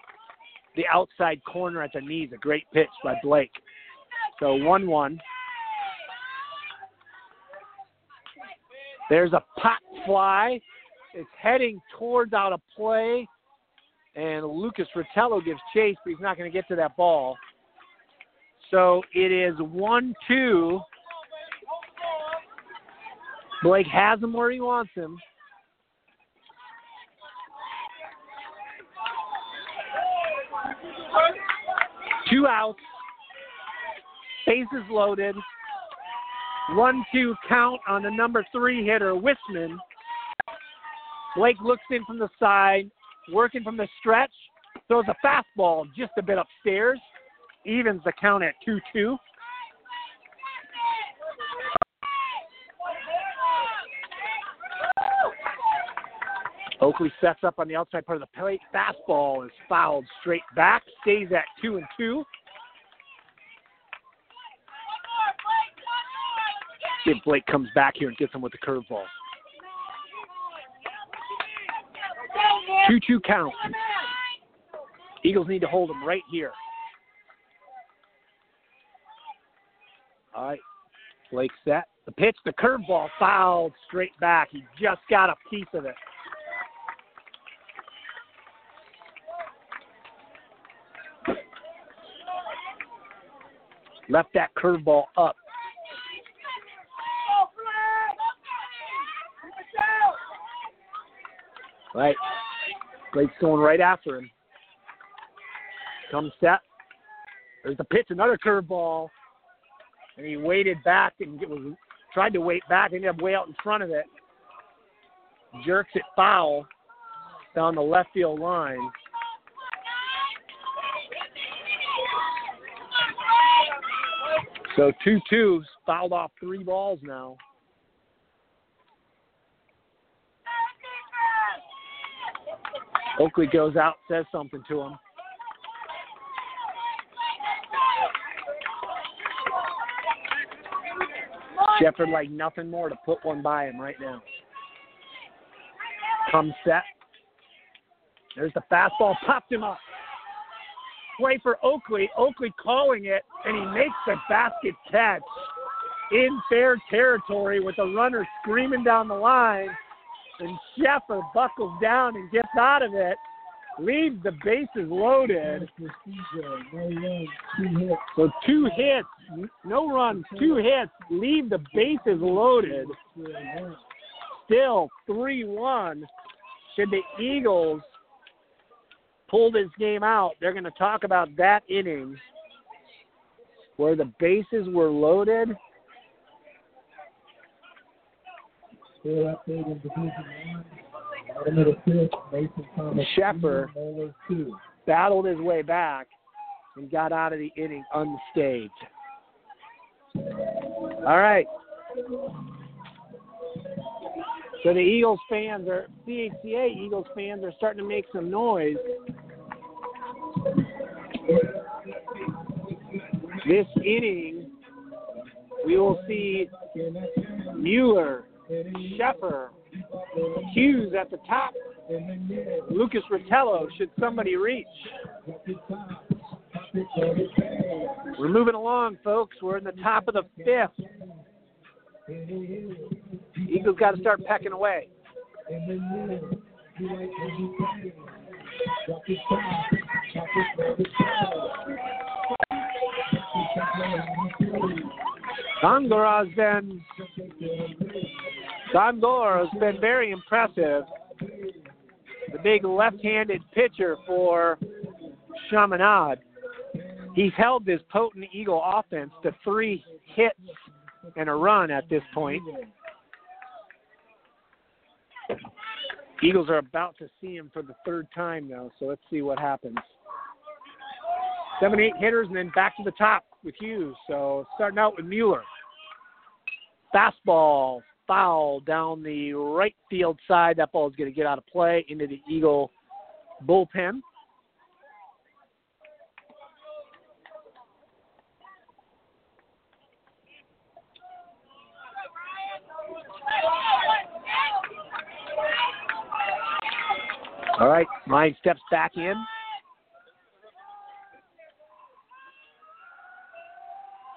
the outside corner at the knees. A great pitch by Blake. So 1-1. There's a pop fly. It's heading towards out of play. And Lucas Rotello gives chase, but he's not going to get to that ball. So it is 1-2. Blake has him where he wants him. Two outs. Bases loaded. 1-2 count on the number 3 hitter, Wisman. Blake looks in from the side, working from the stretch, throws a fastball just a bit upstairs, evens the count at 2-2. Oakley sets up on the outside part of the plate. Fastball is fouled straight back, stays at 2-2. See if Blake comes back here and gets him with the curveball. 2-2 count. Eagles need to hold him right here. All right. Blake set. The pitch, the curveball fouled straight back. He just got a piece of it. Left that curveball up. Right. Blake's going right after him. Comes set. There's the pitch, another curveball. And he waited back and tried to wait back. Ended up way out in front of it. Jerks it foul down the left field line. So 2-2, fouled off 3 balls now. Oakley goes out, says something to him. Sheffer like nothing more to put one by him right now. Comes set. There's the fastball, popped him up. Play for Oakley. Oakley calling it, and he makes the basket catch. in fair territory with a runner screaming down the line. And Sheffer buckles down and gets out of it. Leaves the bases loaded. So two hits, no runs, two hits. Leave the bases loaded. Still 3-1. Should the Eagles pull this game out, they're going to talk about that inning where the bases were loaded. Sheffer battled his way back and got out of the inning unscathed. All right. So the Eagles fans are, CHCA Eagles fans are starting to make some noise. This inning, we will see Mueller, Sheffer, Hughes at the top. Lucas Rotello, should somebody reach. We're moving along, folks. We're in the top of the fifth. Eagles got to start pecking away. Gongora has been very impressive. The big left-handed pitcher for Chaminade. He's held this potent Eagle offense to 3 hits and a run at this point. Eagles are about to see him for the 3rd time now, so let's see what happens. 7-8 hitters and then back to the top with Hughes. So starting out with Mueller. Fastball, foul down the right field side. That ball is going to get out of play into the Eagle bullpen. All right, Ryan steps back in.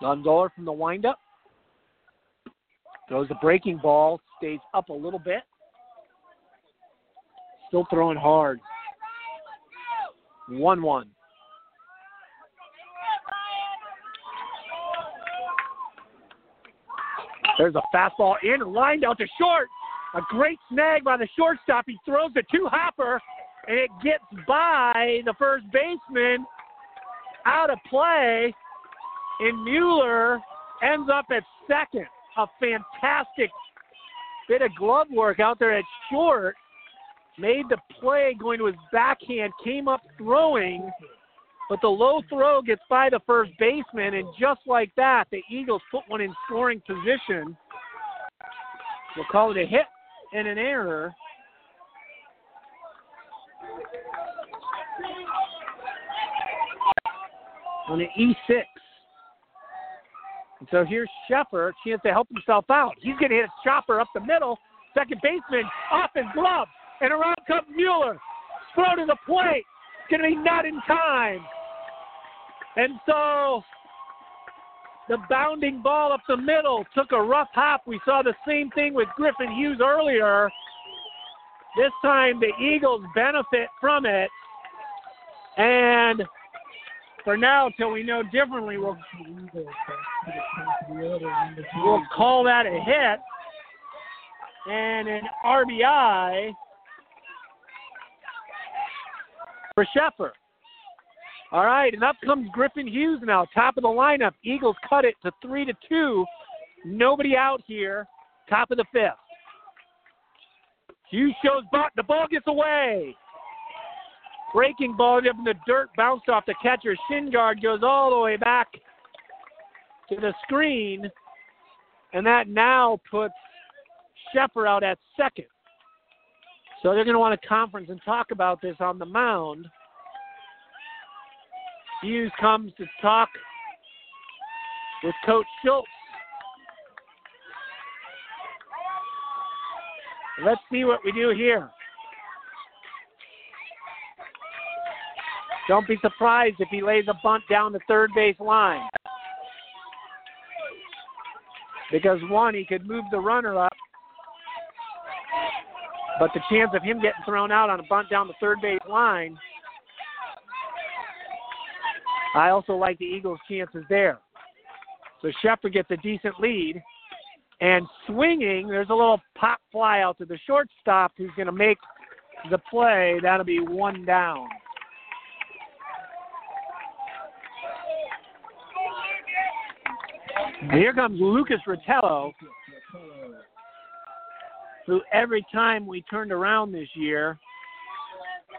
Gongora from the windup. Throws the breaking ball, stays up a little bit. Still throwing hard. 1-1. There's a fastball in, lined out to short. A great snag by the shortstop. He throws the two-hopper, and it gets by the first baseman. Out of play, and Mueller ends up at second. A fantastic bit of glove work out there at short. Made the play going to his backhand, came up throwing, but the low throw gets by the first baseman, and just like that, the Eagles put one in scoring position. We'll call it a hit and an error. On an E6. And so here's Sheffer, chance to help himself out. He's going to hit a chopper up the middle. Second baseman off his glove. And around comes Mueller. Throw to the plate. It's going to be not in time. And so the bounding ball up the middle took a rough hop. We saw the same thing with Griffin Hughes earlier. This time the Eagles benefit from it. And for now, till we know differently, we'll call that a hit and an RBI for Sheffer. All right, and up comes Griffin Hughes now, top of the lineup. Eagles cut it to 3-2. Nobody out here, top of the fifth. Hughes shows Brock. The ball gets away. Breaking ball up in the dirt, bounced off the catcher. Shin guard goes all the way back to the screen, and that now puts Sheffer out at second. So they're going to want to conference and talk about this on the mound. Hughes comes to talk with Coach Schultz. Let's see what we do here. Don't be surprised if he lays a bunt down the third base line. because, one, he could move the runner up, but the chance of him getting thrown out on a bunt down the third base line, I also like the Eagles' chances there. So Sheffer gets a decent lead. And swinging, there's a little pop fly out to the shortstop who's going to make the play. That'll be one down. And here comes Lucas Rotello, who every time we turned around this year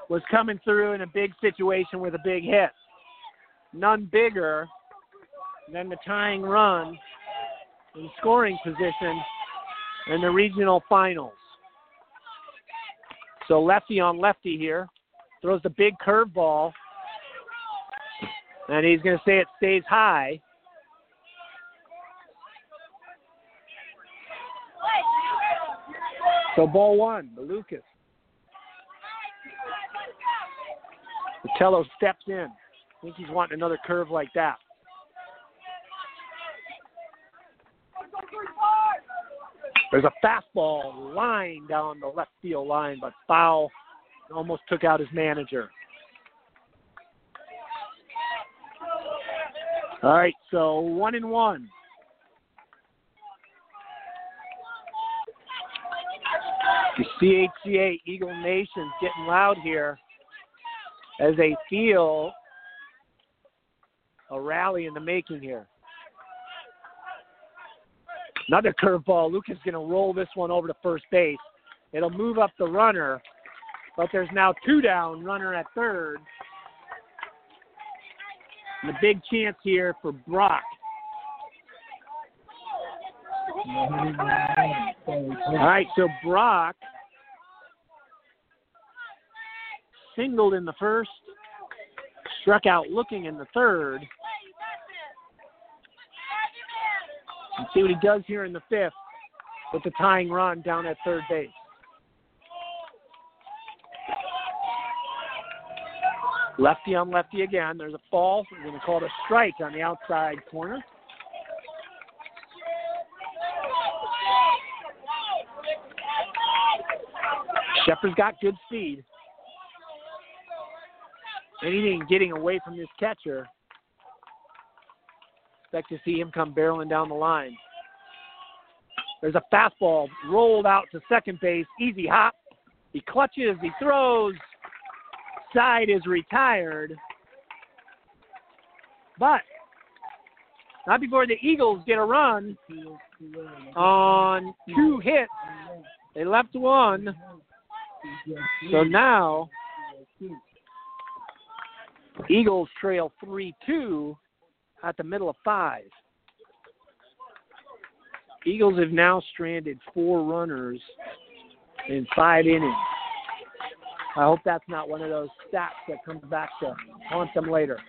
was coming through in a big situation with a big hit. None bigger than the tying run in scoring position in the regional finals. So lefty on lefty here. Throws the big curveball. And he's going to say it stays high. So ball one, the Lucas. Rotello steps in. I think he's wanting another curve like that. There's a fastball line down the left field line, but foul almost took out his manager. All right, so 1-1. The CHCA Eagle Nation's getting loud here as they feel a rally in the making here. Another curveball. Lucas is going to roll this one over to first base. It'll move up the runner, but there's now two down, runner at third. And a big chance here for Brock. All right, so Brock singled in the first, struck out looking in the third. And see what he does here in the fifth with the tying run down at third base. Lefty on lefty again. There's a ball. We're going to call it a strike on the outside corner. Sheffer's got good speed. Anything getting away from this catcher. Expect to see him come barreling down the line. There's a fastball rolled out to second base. Easy hop. He clutches. He throws. Side is retired. But not before the Eagles get a run on two hits. They left one. So now Eagles trail 3-2. At the middle of five. Eagles have now stranded four runners in five innings. I hope that's not one of those stats that comes back to haunt them later.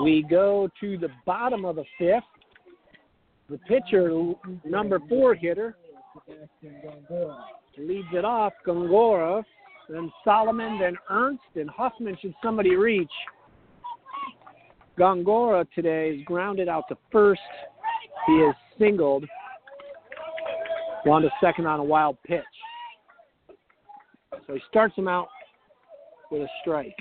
We go to the bottom of the fifth. The pitcher, number four hitter, leads it off. Gongora, then Solomon, then Ernst, and Huffman should somebody reach. Gongora today is grounded out to first. He is singled. Down to second on a wild pitch. So he starts him out with a strike.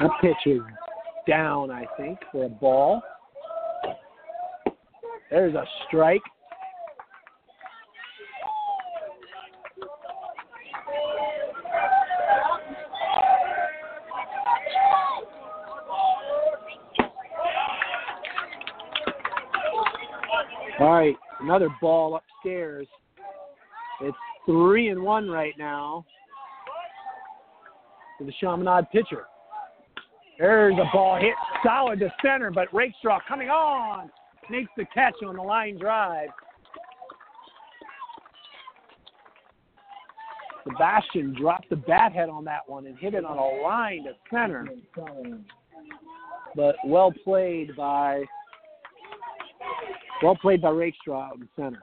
That pitch is down, I think, for a ball. There's a strike. All right, another ball upstairs. It's 3-1 right now for the Chaminade pitcher. There's a ball hit solid to center, but Rakestraw coming on makes the catch on the line drive. Sebastian dropped the bat head on that one and hit it on a line to center. But well played by Rakestraw out in center.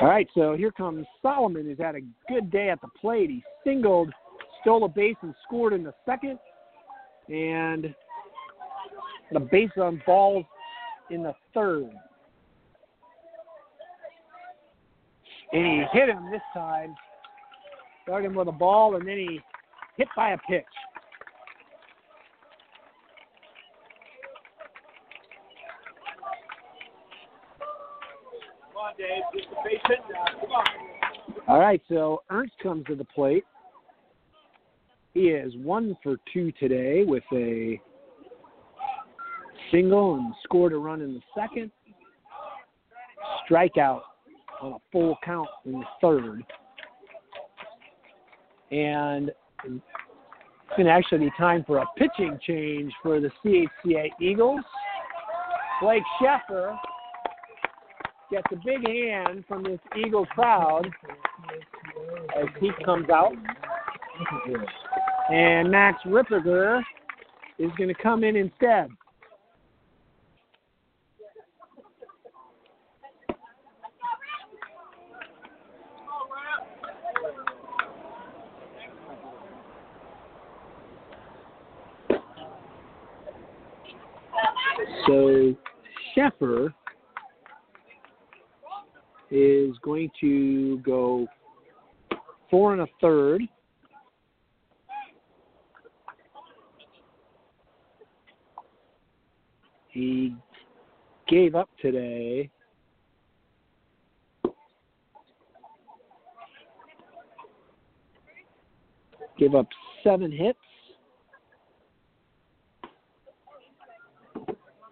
All right, so here comes Solomon, who's had a good day at the plate. He singled, stole a base, and scored in the second. And the base on balls in the third. And he hit him this time. Started him with a ball, and then he hit by a pitch. All right, so Ernst comes to the plate. He is 1-for-2 today with a single and scored a run in the second. Strikeout on a full count in the third. And it's going to actually be time for a pitching change for the CHCA Eagles. Blake Sheffer gets a big hand from this Eagle crowd as he comes out. And Max Ripperger is going to come in instead. So Sheffer is going to go 4 1/3. He gave up today. Gave up 7 hits.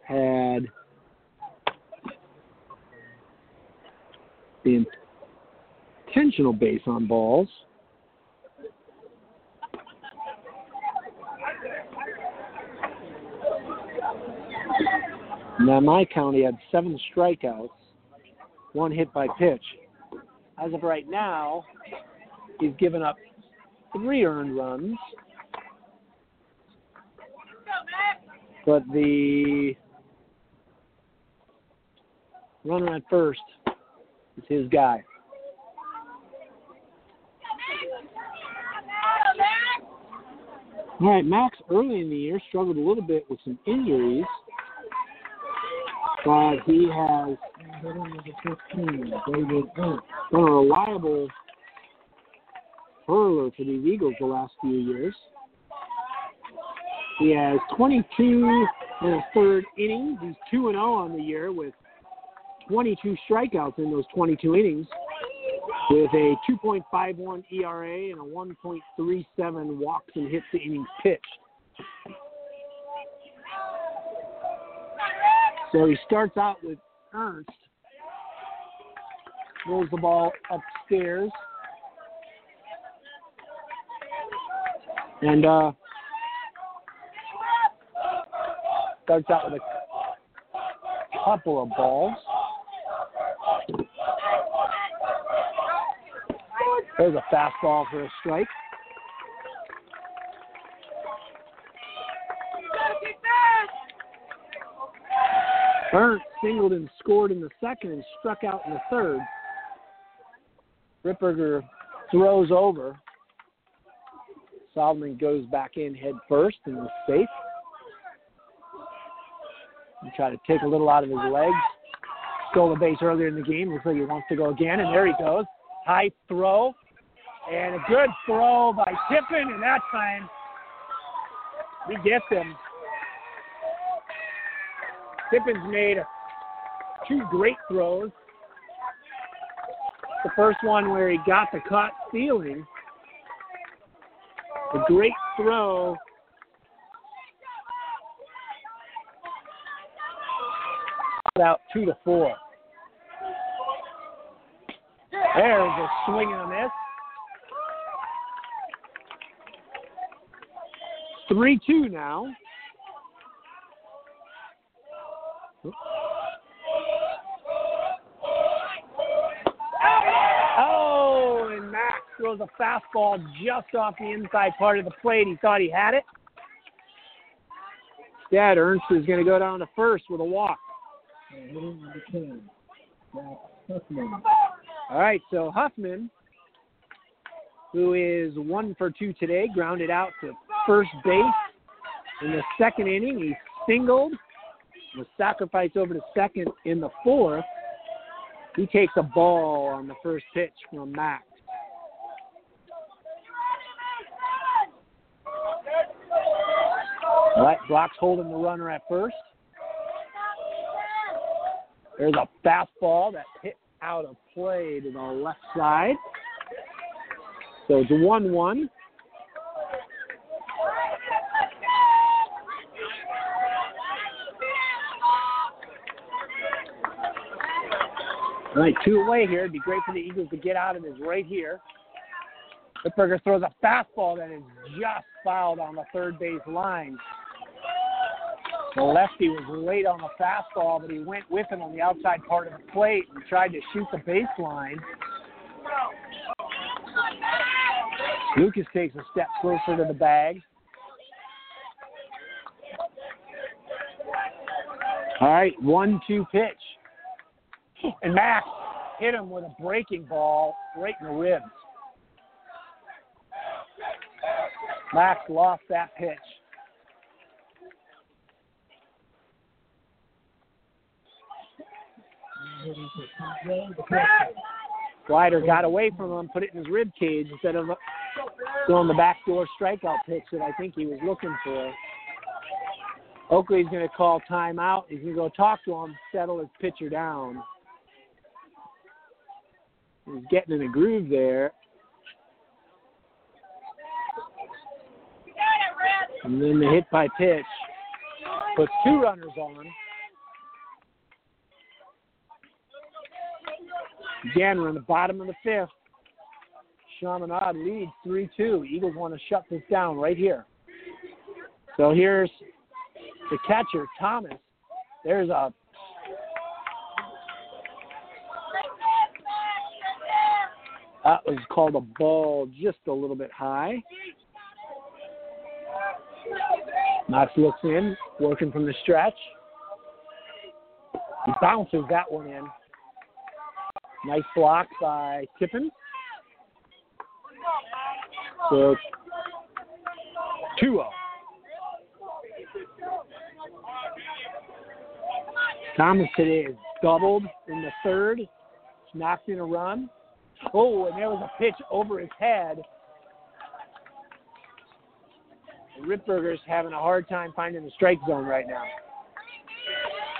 Had the intentional base on balls. Now my county had 7 strikeouts, 1 hit by pitch. As of right now, he's given up 3 earned runs. But the runner at first is his guy. All right, Max early in the year struggled a little bit with some injuries, but he has been a reliable hurler for these Eagles the last few years. He has 22 1/3 innings. He's 2-0 on the year with 22 strikeouts in those 22 innings with a 2.51 ERA and a 1.37 walks and hits to innings pitched. So he starts out with Ernst, rolls the ball upstairs, and starts out with a couple of balls. There's a fastball for a strike. Ernst singled and scored in the second and struck out in the third. Ripperger throws over. Solomon goes back in head first and was safe. He tried to take a little out of his legs. Stole a base earlier in the game. Looks like he wants to go again, and there he goes. High throw, and a good throw by Tippin, and that time he gets him. Tippin's made two great throws. The first one where he got the caught stealing. A great throw. Out 2-4. There's a swing and a miss. 3-2 now. Oops. Oh, and Max throws a fastball just off the inside part of the plate. He thought he had it. Instead, Ernst is going to go down to first with a walk. All right, so Huffman, who is 1-for-2 today, grounded out to first base in the second inning. He singled, was sacrificed over to second in the fourth. He takes a ball on the first pitch from Max. All right, Brock's holding the runner at first. There's a fastball that hit out of play to the left side. So it's 1-1. All right, two away here. It'd be great for the Eagles to get out of this right here. Whitberger throws a fastball that is just fouled on the third base line. The lefty was late on the fastball, but he went with him on the outside part of the plate and tried to shoot the baseline. Lucas takes a step closer to the bag. All right, 1-2 pitch. And Max hit him with a breaking ball right in the ribs. Max lost that pitch. Slider got away from him, put it in his rib cage instead of doing the backdoor strikeout pitch that I think he was looking for. Oakley's going to call timeout. He's going to go talk to him, settle his pitcher down. He's getting in a groove there. And then the hit by pitch puts two runners on. Again, we're in the bottom of the fifth. Chaminade leads 3-2. Eagles want to shut this down right here. So here's the catcher, Thomas. There's a that was called a ball just a little bit high. Knox looks in, working from the stretch. He bounces that one in. Nice block by Tippin. So 2-0. Thomas today is doubled in the third. Knocked in a run. Oh, and there was a pitch over his head. Ripberger's having a hard time finding the strike zone right now.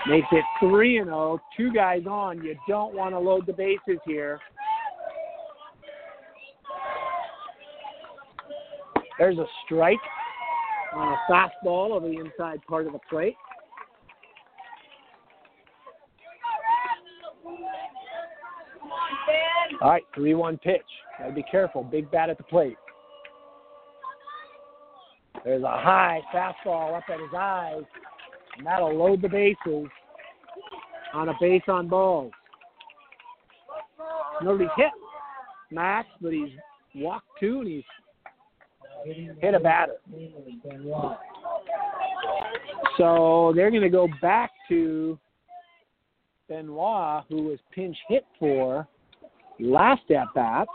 Makes it 3-0, two guys on. You don't want to load the bases here. There's a strike on a fastball over the inside part of the plate. All right, 3-1 pitch. Got to be careful. Big bat at the plate. There's a high fastball up at his eyes. And that'll load the bases on a base on balls. Nobody's hit Max, but he's walked two and he's hit a batter. So they're going to go back to Benoit, who was pinch hit for last at bat.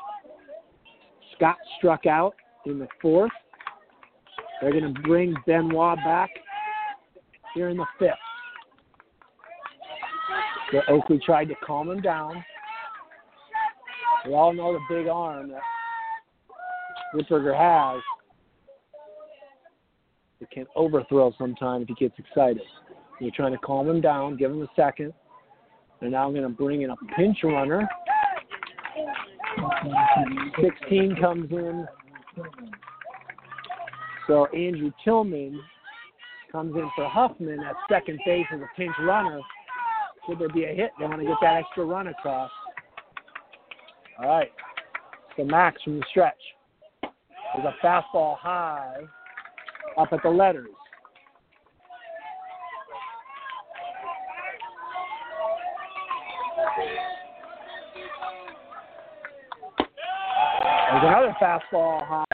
Scott struck out in the fourth. They're going to bring Benoit back here in the fifth. But Oakley tried to calm him down. We all know the big arm that Whitberger has. It can overthrow sometimes if he gets excited. You're trying to calm him down, give him a second. And now I'm going to bring in a pinch runner. 16 comes in. So Andrew Tillman comes in for Huffman at second base as a pinch runner. Should there be a hit, they want to get that extra run across. All right. So Max from the stretch. There's a fastball high up at the letters. There's another fastball high.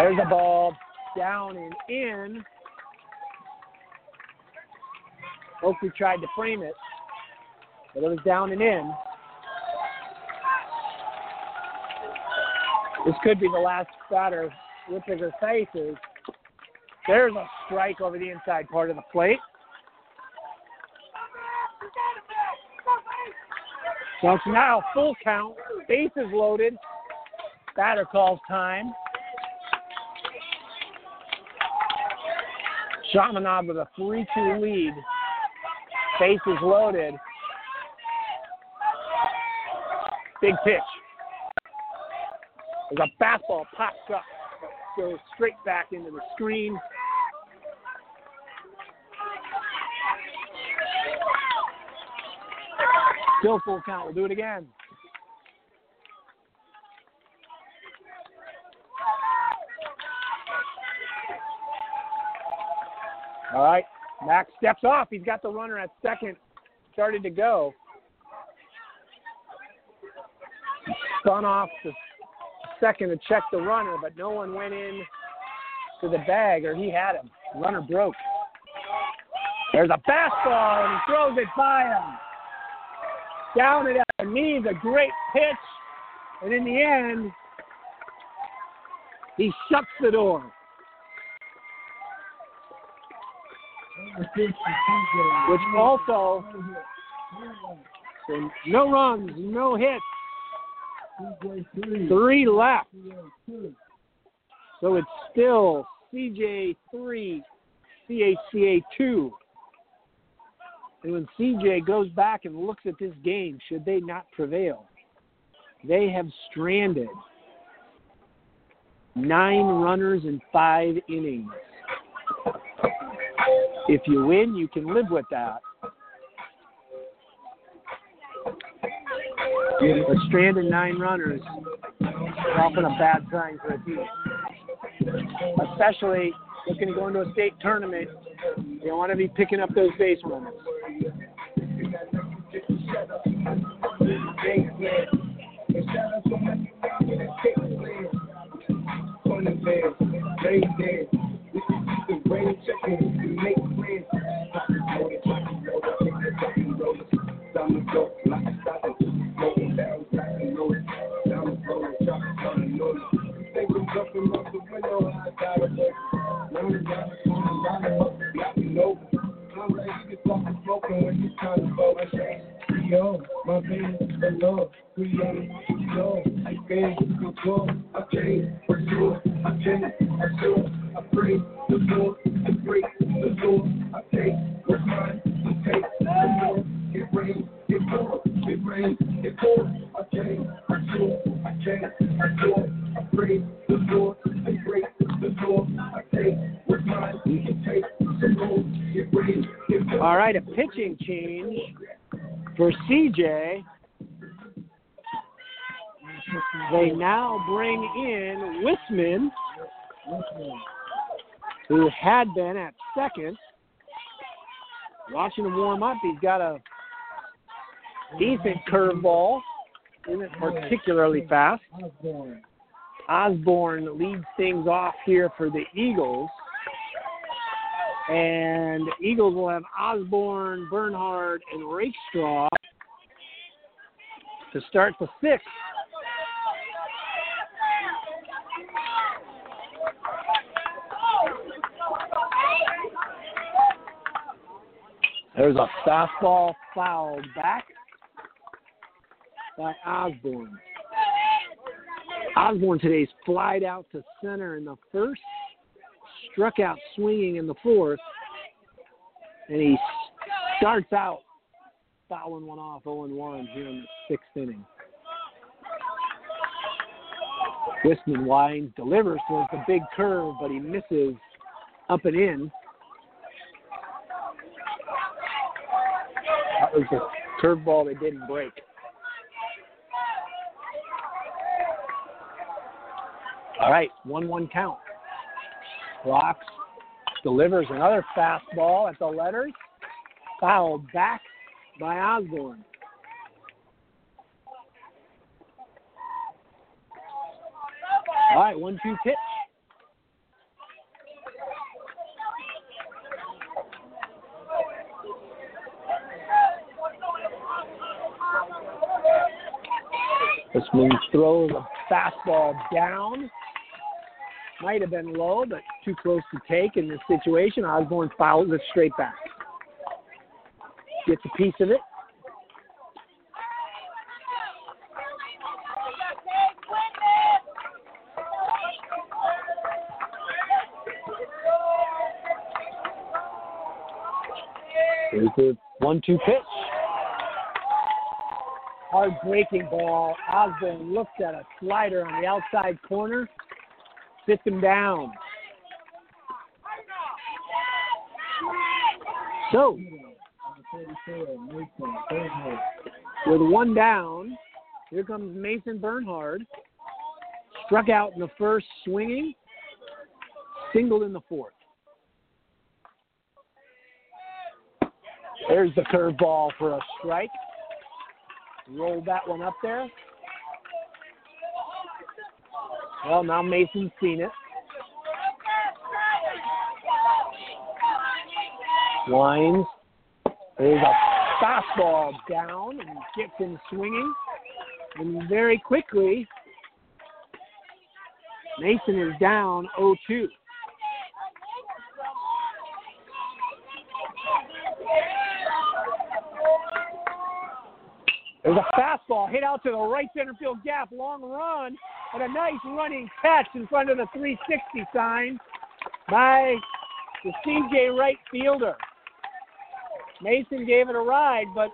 There's a ball down and in. Oakley tried to frame it, but it was down and in. This could be the last batter Whittaker faces. There's a strike over the inside part of the plate. So it's now full count, bases loaded, batter calls time. Chaminade with a 3-2 lead. Bases loaded. Big pitch. There's a fastball pops up. Goes straight back into the screen. Still full count. We'll do it again. All right. Max steps off. He's got the runner at second. Started to go. He spun off the second to check the runner, but no one went in to the bag, or he had him. Runner broke. There's a fastball, and he throws it by him. Down it at the knees, a great pitch. And in the end, he shuts the door. Which also, no runs, no hits, 3 left. So it's still CJ 3, CHCA 2. And when CJ goes back and looks at this game, should they not prevail, they have stranded 9 runners in 5 innings. If you win, you can live with that. But stranded 9 runners is often a bad sign for a team. Especially looking to go into a state tournament, you don't want to be picking up those base runners. All right, a pitching change for CJ. They now bring in Wisman, who had been at second. Watching him warm up, he's got a Decent curveball. Isn't particularly fast. Osborne leads things off here for the Eagles. And the Eagles will have Osborne, Bernhard, and Rakestraw to start the sixth. There's a fastball fouled back by Osborne. Osborne today's flied out to center in the first, struck out swinging in the fourth, and he starts out fouling one off, 0-1 here in the sixth inning. Wisman winds, delivers towards the big curve, but he misses up and in. That was a curveball that didn't break. All right, 1-1 count. Brock delivers another fastball at the letters. Fouled back by Osborne. All right, 1-2 pitch. This one throws a fastball down. Might have been low, but too close to take in this situation. Osborne fouls it straight back. Gets a piece of it. Here's the 1-2 pitch. Hard breaking ball. Osborne looks at a slider on the outside corner. Sits him down. So, with one down, here comes Mason Bernhard. Struck out in the first, swinging. Singled in the fourth. There's the curveball for a strike. Rolled that one up there. Well, now Mason's seen it. Winds. There's a fastball down and gets him swinging. And very quickly, Mason is down 0-2. There's a fastball hit out to the right center field gap. Long run. And a nice running catch in front of the 360 sign by the CJ right fielder. Mason gave it a ride, but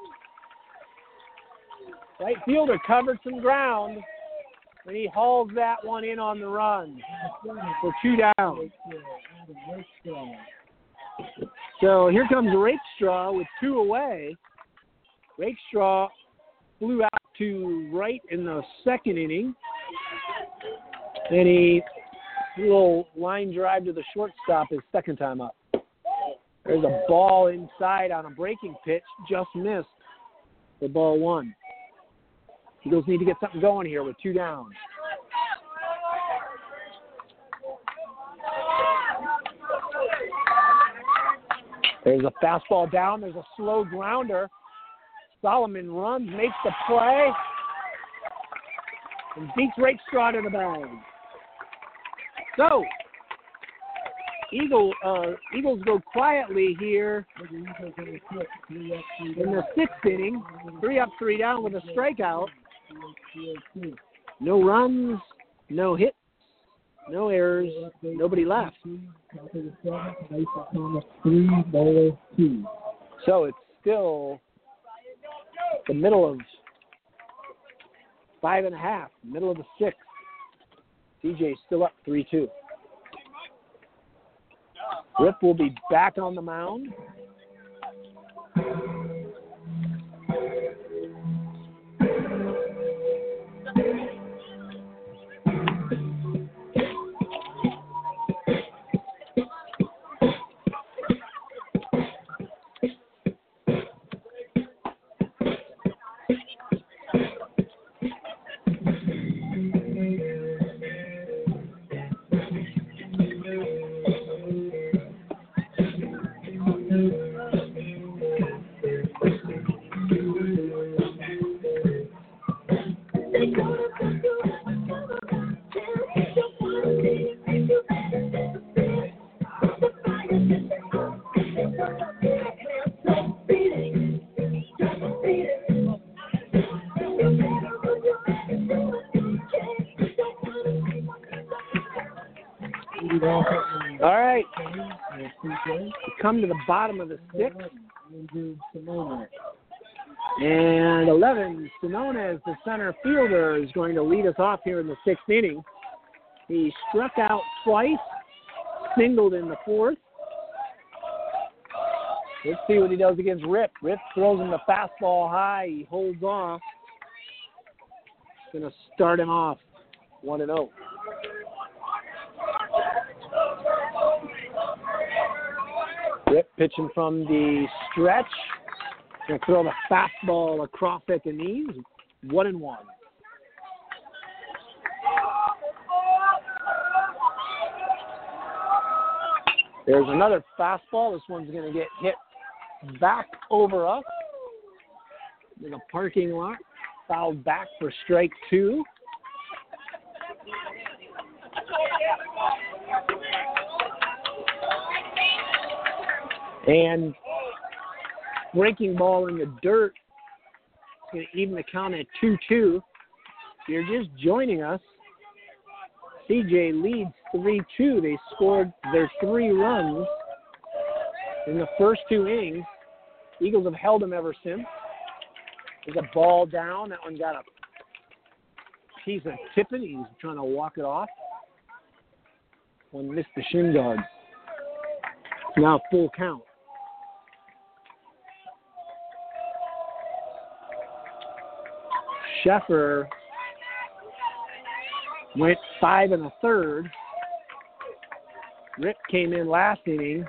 right fielder covered some ground, and he hauls that one in on the run for two down. So here comes Rakestraw with two away. Rakestraw flew out to right in the second inning. And he little line drive to the shortstop his second time up. There's a ball inside on a breaking pitch, just missed for ball one. Eagles need to get something going here with two down. There's a fastball down. There's a slow grounder. Solomon runs, makes the play, and beats Rakestraw to the bag. So, Eagles go quietly here in the sixth inning. 3 up, 3 down with a strikeout. No runs, no hits, no errors, nobody left. So it's still the middle of 5 1/2, middle of the sixth. CJ's still up 3-2. Rip will be back on the mound. All right. We come to the bottom of the sixth. And 11, Simonis, the center fielder, is going to lead us off here in the sixth inning. He struck out twice, singled in the fourth. Let's see what he does against Rip. Rip throws him the fastball high. He holds off. Going to start him off 1-0. Rip pitching from the stretch. Going to throw the fastball across at the knees. 1-1. There's another fastball. This one's going to get hit back over us in a parking lot. Fouled back for strike two. And breaking ball in the dirt. It's going to even the count at 2-2. If you're just joining us, CJ leads 3-2. They scored their 3 runs in the first 2 innings. Eagles have held them ever since. There's a ball down. That one got a piece of Tippin. He's trying to walk it off. One missed the shin guard. Now full count. Sheffer went 5 1/3. Rip came in last inning.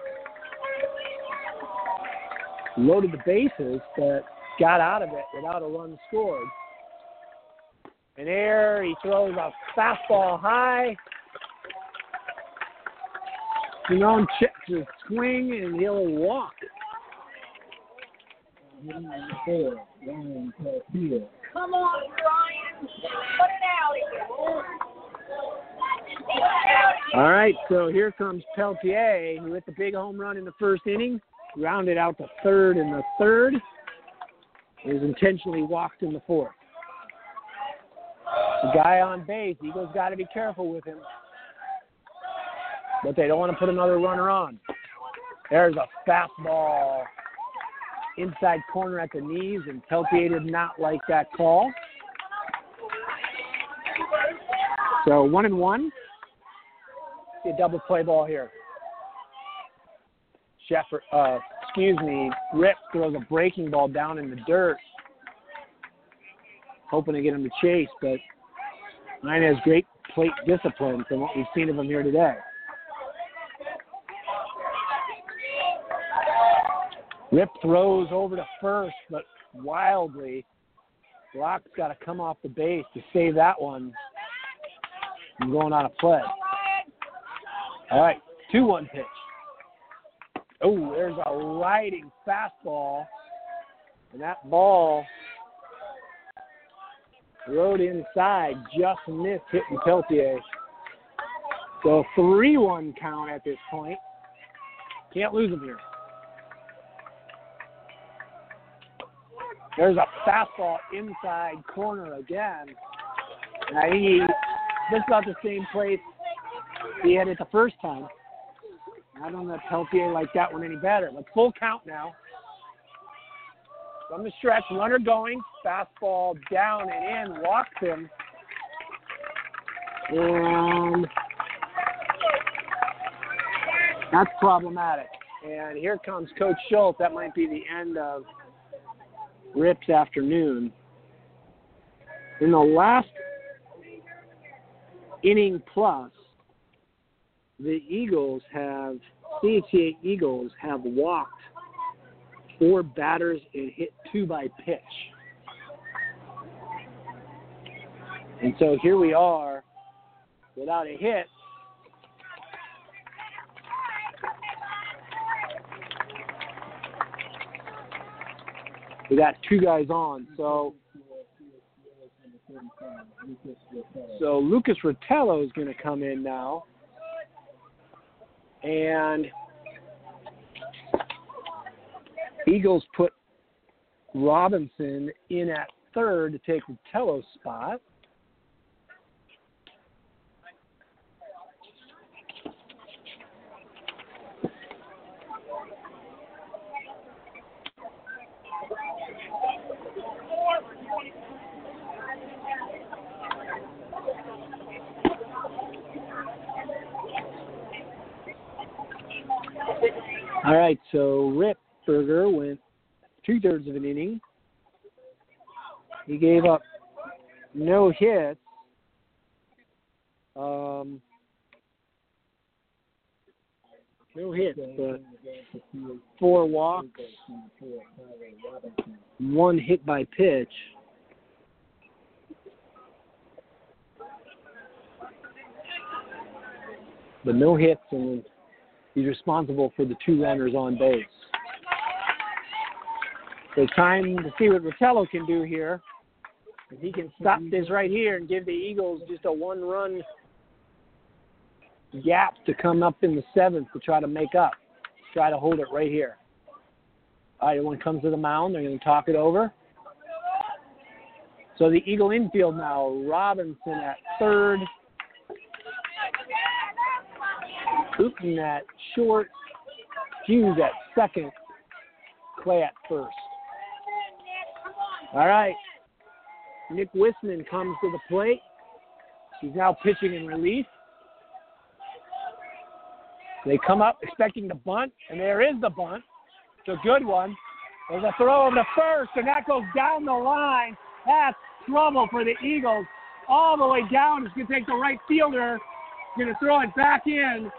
Loaded the bases, but got out of it without a run scored. And there he throws a fastball high. Simone checks his swing and he'll walk. Come on, Ryan. Put it out here. All right, so here comes Peltier, who hit the big home run in the first inning, rounded out the third in the third. Is intentionally walked in the fourth. The guy on base, Eagles got to be careful with him. But they don't want to put another runner on. There's a fastball inside corner at the knees, and Peltier did not like that call. So 1-1. See a double play ball here. Sheffer, Rip throws a breaking ball down in the dirt. Hoping to get him to chase, but Ryan has great plate discipline from what we've seen of him here today. Rip throws over to first, but wildly. Brock's got to come off the base to save that one from going out of play. All right, 2-1 pitch. Oh, there's a riding fastball, and that ball rode inside, just missed hitting Peltier. So 3-1 count at this point. Can't lose him here. There's a fastball inside corner again. And I think he just about the same place he had it the first time. I don't know if Peltier liked that one any better. But full count now. From the stretch, runner going. Fastball down and in. Walks him. And that's problematic. And here comes Coach Schultz. That might be the end of Rip's afternoon. In the last inning plus, the Eagles have, CHCA Eagles have walked 4 batters and hit 2 by pitch. And so here we are without a hit. We got 2 guys on. So Lucas Rotello is going to come in now. And Eagles put Robinson in at third to take Rotello's spot. All right, so Ripberger went two-thirds of an inning. He gave up no hits. No hits, but four walks, one hit by pitch. But no hits, and he's responsible for the two runners on base. So time to see what Rotello can do here. If he can stop this right here and give the Eagles just a one-run gap to come up in the seventh to try to make up, try to hold it right here. All right, everyone comes to the mound. They're going to talk it over. So the Eagle infield now, Robinson at third. Hooten at short, Hughes at second, Clay at first. All right. Nick Wisman comes to the plate. He's now pitching in relief. They come up expecting the bunt, and there is the bunt. It's a good one. There's a throw over to first, and that goes down the line. That's trouble for the Eagles. All the way down. It's going to take the right fielder. He's going to throw it back in.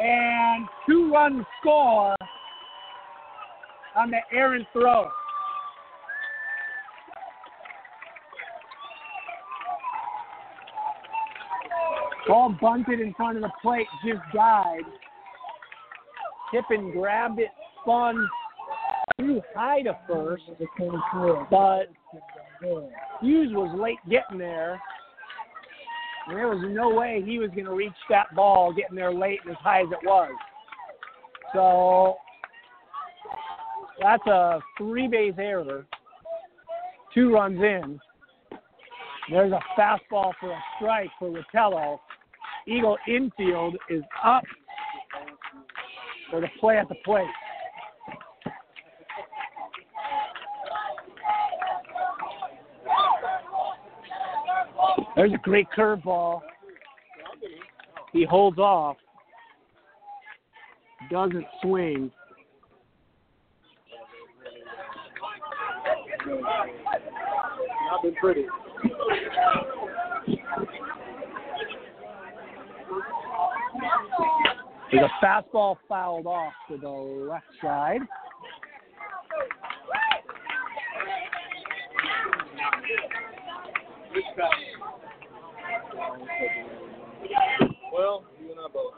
And two-run score on the errant throw. Ball bunted in front of the plate, just died. Tippin grabbed it, spun too high to first, but Hughes was late getting there. And there was no way he was going to reach that ball getting there late and as high as it was. So that's a three-base error. Two runs in. There's a fastball for a strike for Rotello. Eagle infield is up for the play at the plate. There's a great curveball. He holds off. Doesn't swing. Not been pretty. There's a fastball fouled off to the left side. Well, you and I both.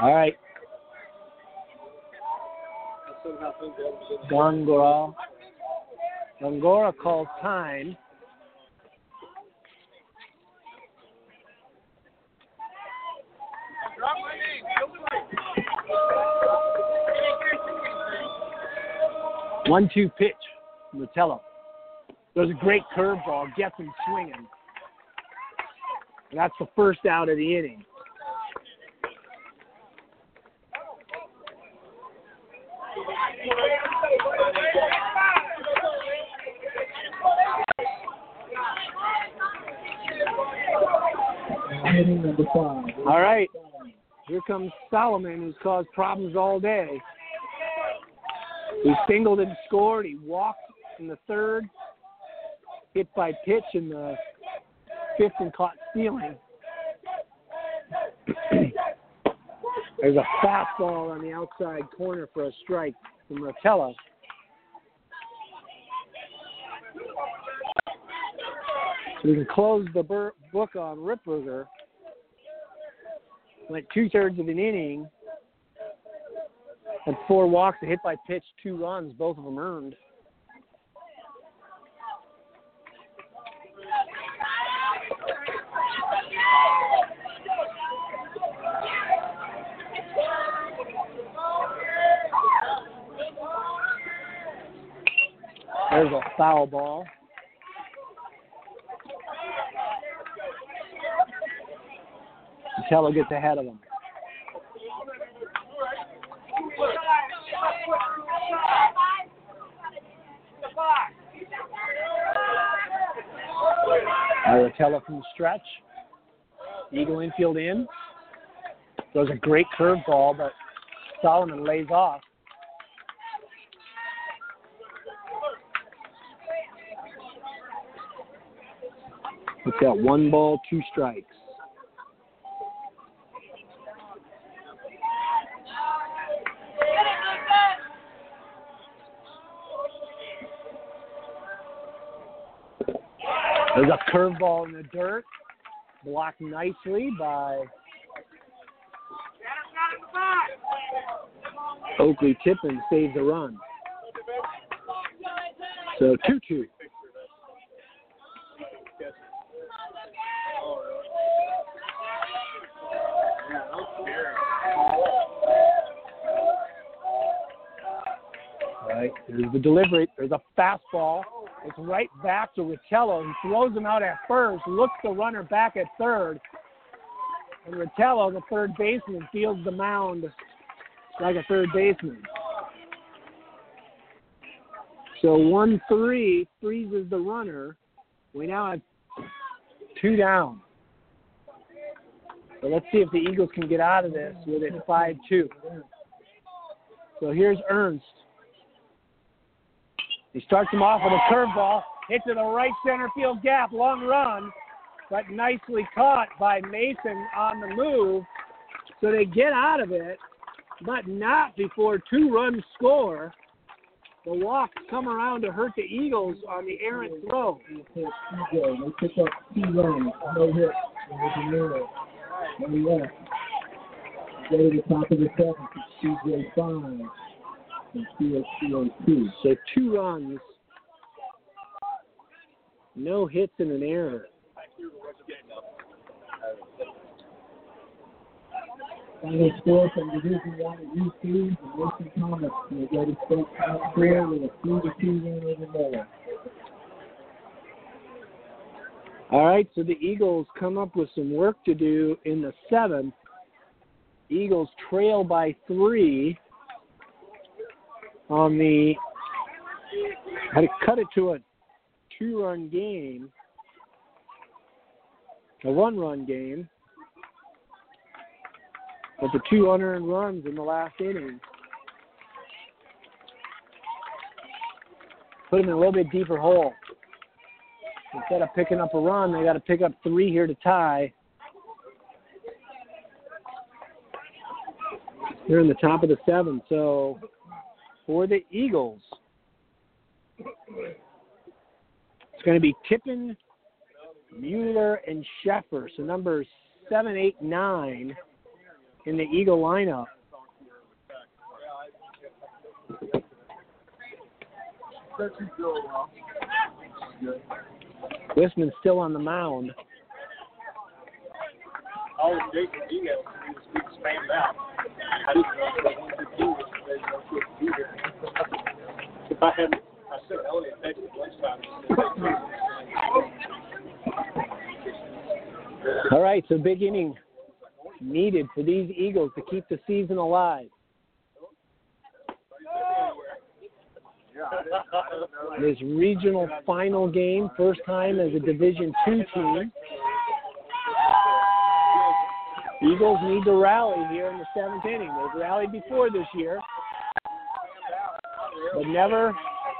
All right. Gongora calls time. One-two pitch, Rotello. There's a great curveball, gets him swinging. And that's the first out of the inning. All right, here comes Solomon, who's caused problems all day. He singled and scored. He walked in the third, hit by pitch in the fifth and caught stealing. There's a fastball on the outside corner for a strike from Rotello. So we can close the book on Ripberger. Went two-thirds of an inning. Had four walks, a hit by pitch, two runs, both of them earned. There's a foul ball. Rotello gets ahead of him. Rotello from the stretch. Eagle infield in. Throws a great curveball, but Solomon lays off. It's got 1 ball, 2 strikes. There's a curveball in the dirt. Blocked nicely by Oakley Tippin, saves a run. So 2-2. All right, there's the delivery. There's a fastball. It's right back to Rotello. He throws him out at first, looks the runner back at third. And Rotello, the third baseman, fields the mound like a third baseman. So 1-3 freezes the runner. We now have 2 down. So let's see if the Eagles can get out of this with it 5-2. So here's Ernst. He starts him off with a curveball, hit to the right center field gap, long run, but nicely caught by Mason on the move. So they get out of it, but not before 2 runs score. The walks come around to hurt the Eagles on the errant throw. They pick up 2 runs, no hit. Go to the top of the 7th, CJ5. So 2 runs, no hits and an error. Final score from Division 1 and U2, the Mason Thomas, and the United States House Prayer with a 3-2 win over Mueller. All right, so the Eagles come up with some work to do in the 7th. Eagles trail by 3. Had to cut it to a 2-run game, a 1-run game, but the 2 unearned runs in the last inning put them in a little bit deeper hole. Instead of picking up a run, they got to pick up 3 here to tie. They're in the top of the 7th, so for the Eagles, it's going to be Tippin, Mueller, and Sheffer. So numbers 7, 8, 9 in the Eagle lineup. Wisman's still on the mound. All the Jason Eagles spammed out. I didn't know what to do. If I hadn't, I said Elliot back to the lunchtime. All right, so big inning needed for these Eagles to keep the season alive. This regional final game, first time as a Division II team. Eagles need to rally here in the 7th inning. They've rallied before this year, but never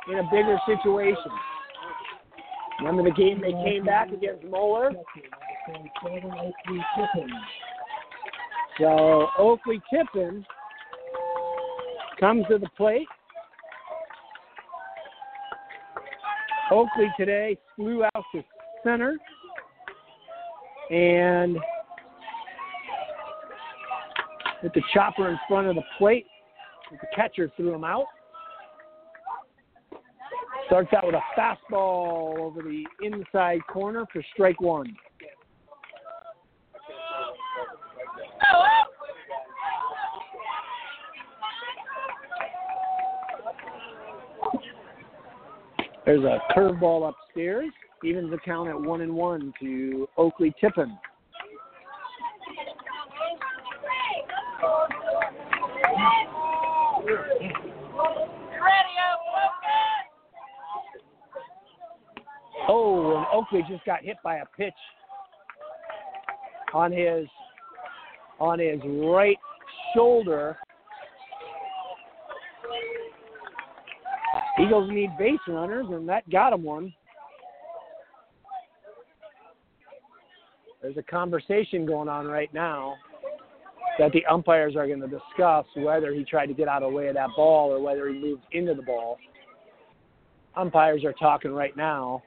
in a bigger situation. Remember the game they came back against Mueller? So Oakley Tippin comes to the plate. Oakley today flew out to center, and with the chopper in front of the plate, the catcher threw him out. Starts out with a fastball over the inside corner for strike 1. There's a curveball upstairs. Evens the count at 1-1 to Oakley Tippin. Oh, and Oakley just got hit by a pitch on his right shoulder. Eagles need base runners, and that got him one. There's a conversation going on right now that the umpires are going to discuss whether he tried to get out of the way of that ball or whether he moved into the ball. Umpires are talking right now.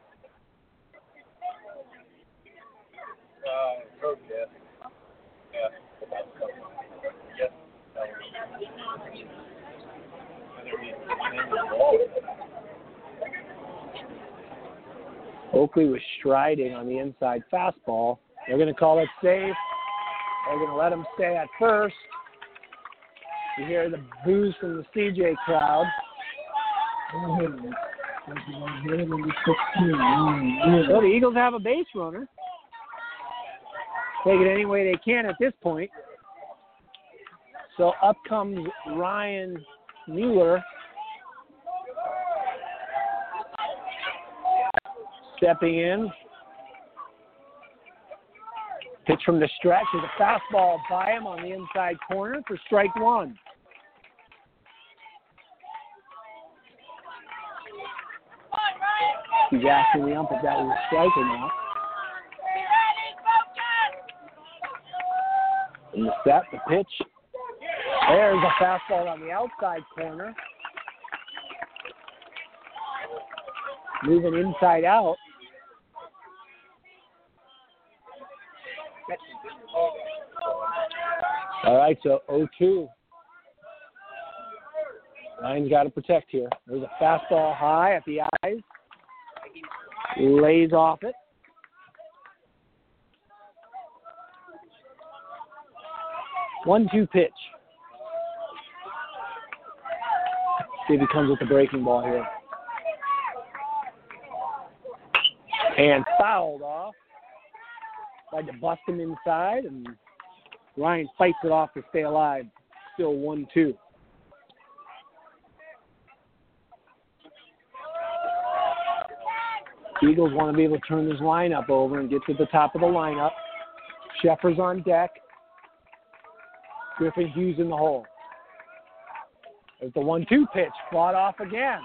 Oakley was striding on the inside fastball. They're going to call it safe. They're going to let him stay at first. You hear the boos from the CJ crowd. So the Eagles have a base runner. Take it any way they can at this point. So up comes Ryan Mueller. Stepping in. Pitch from the stretch with a fastball by him on the inside corner for strike one. He's asking the ump if that was a strike or not. And the step, the pitch. There's a fastball on the outside corner. Moving inside out. All right, so 0-2. Ryan's got to protect here. There's a fastball high at the eyes. Lays off it. One-two pitch. See if he comes with the breaking ball here. And fouled off. Tried to bust him inside, and Ryan fights it off to stay alive. Still 1-2. Eagles want to be able to turn this lineup over and get to the top of the lineup. Sheffer's on deck. Griffin Hughes in the hole. There's the 1-2 pitch. Fought off again.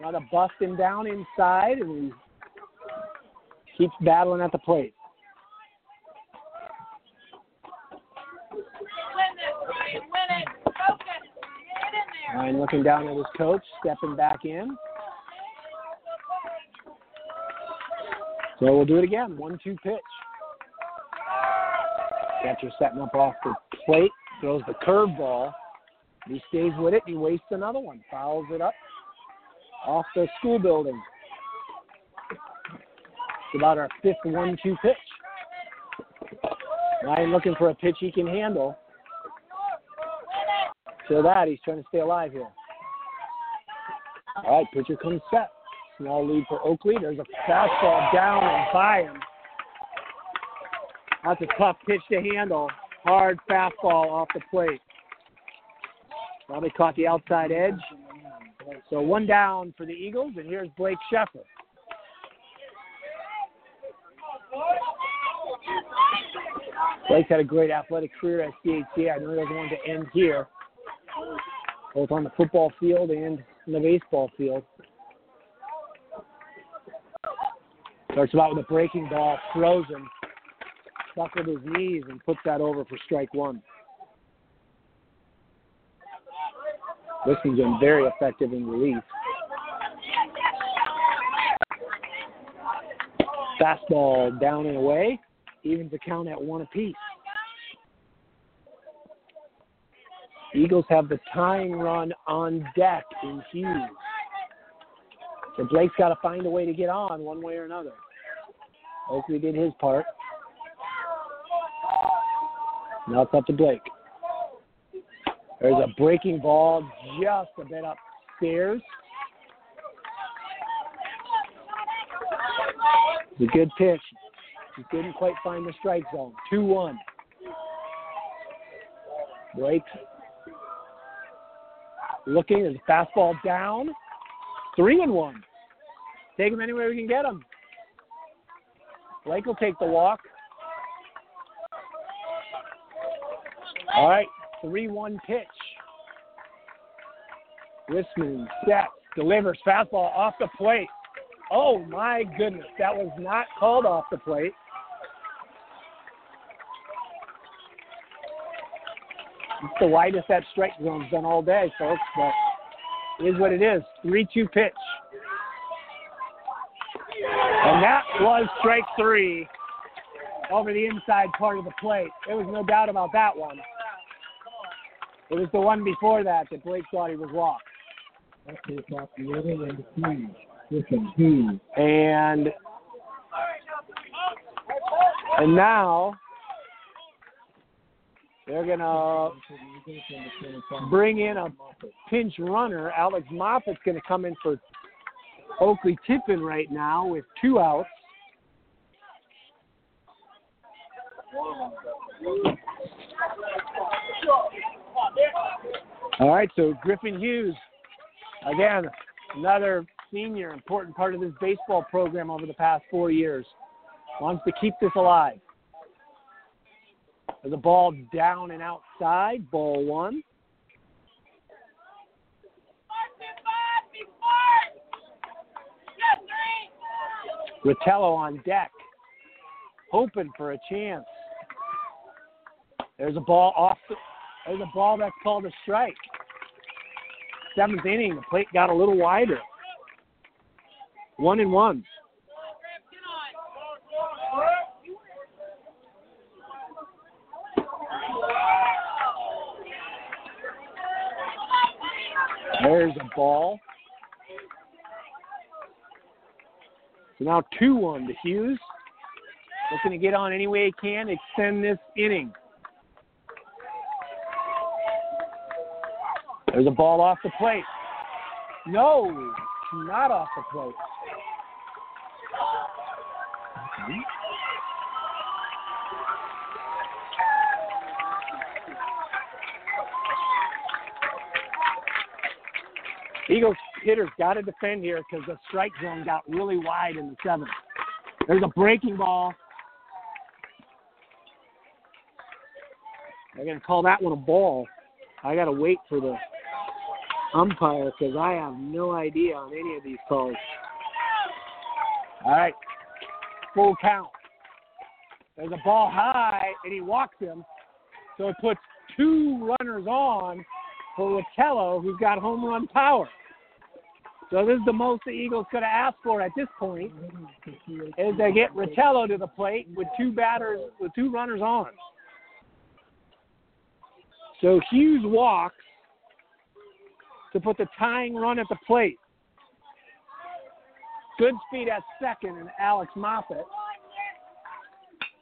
Got to bust him down inside, and he keeps battling at the plate. Ryan looking down at his coach, stepping back in. So we'll do it again. 1-2 pitch. Catcher setting up off the plate. Throws the curveball. He stays with it. He wastes another one. Fouls it up off the school building. It's about our fifth 1-2 pitch. Ryan looking for a pitch he can handle. So that, he's trying to stay alive here. All right, pitcher comes set. Small lead for Oakley. There's a fastball down and by him. That's a tough pitch to handle. Hard fastball off the plate. Probably caught the outside edge. So one down for the Eagles, and here's Blake Sheffer. Blake's had a great athletic career at CHCA. I know he doesn't want to end here, both on the football field and in the baseball field. Starts him out with a breaking ball, throws him, buckled his knees, and puts that over for strike one. Wisman's been very effective in relief. Fastball down and away, evens the count at one apiece. Eagles have the tying run on deck in Hughes. So Blake's got to find a way to get on one way or another. Oakley did his part. Now it's up to Blake. There's a breaking ball just a bit upstairs. It's a good pitch. He didn't quite find the strike zone. 2-1. Blake looking. There's a fastball down. 3-1. Take him anywhere we can get him. Blake will take the walk. All right, 3-1 pitch. Wisman set, delivers, fastball off the plate. Oh, my goodness, that was not called off the plate. It's the widest that strike zone's done all day, folks, but it is what it is. 3-2 pitch. And that was strike three over the inside part of the plate. There was no doubt about that one. It was the one before that that Blake thought he was walked. And now they're going to bring in a pinch runner. Alex Moffitt's going to come in for Oakley Tippin right now with two outs. All right, so Griffin Hughes, again, another senior, important part of this baseball program over the past 4 years, wants to keep this alive. The ball down and outside, ball one. Rotello on deck, hoping for a chance. There's a ball off. There's a ball that's called a strike. Seventh inning, the plate got a little wider. 1-1. There's a ball. So now 2-1 to Hughes. Looking to get on any way he can, extend this inning. There's a ball off the plate. No, not off the plate. Eagles hitters got to defend here because the strike zone got really wide in the seventh. There's a breaking ball. They're going to call that one a ball. I got to wait for the umpire because I have no idea on any of these calls. All right, full count. There's a ball high, and he walks him. So it puts two runners on for Rotello, who's got home run power. So this is the most the Eagles could have asked for at this point, is they get Rotello to the plate with two runners on. So Hughes walks to put the tying run at the plate. Good speed at second, and Alex Moffitt.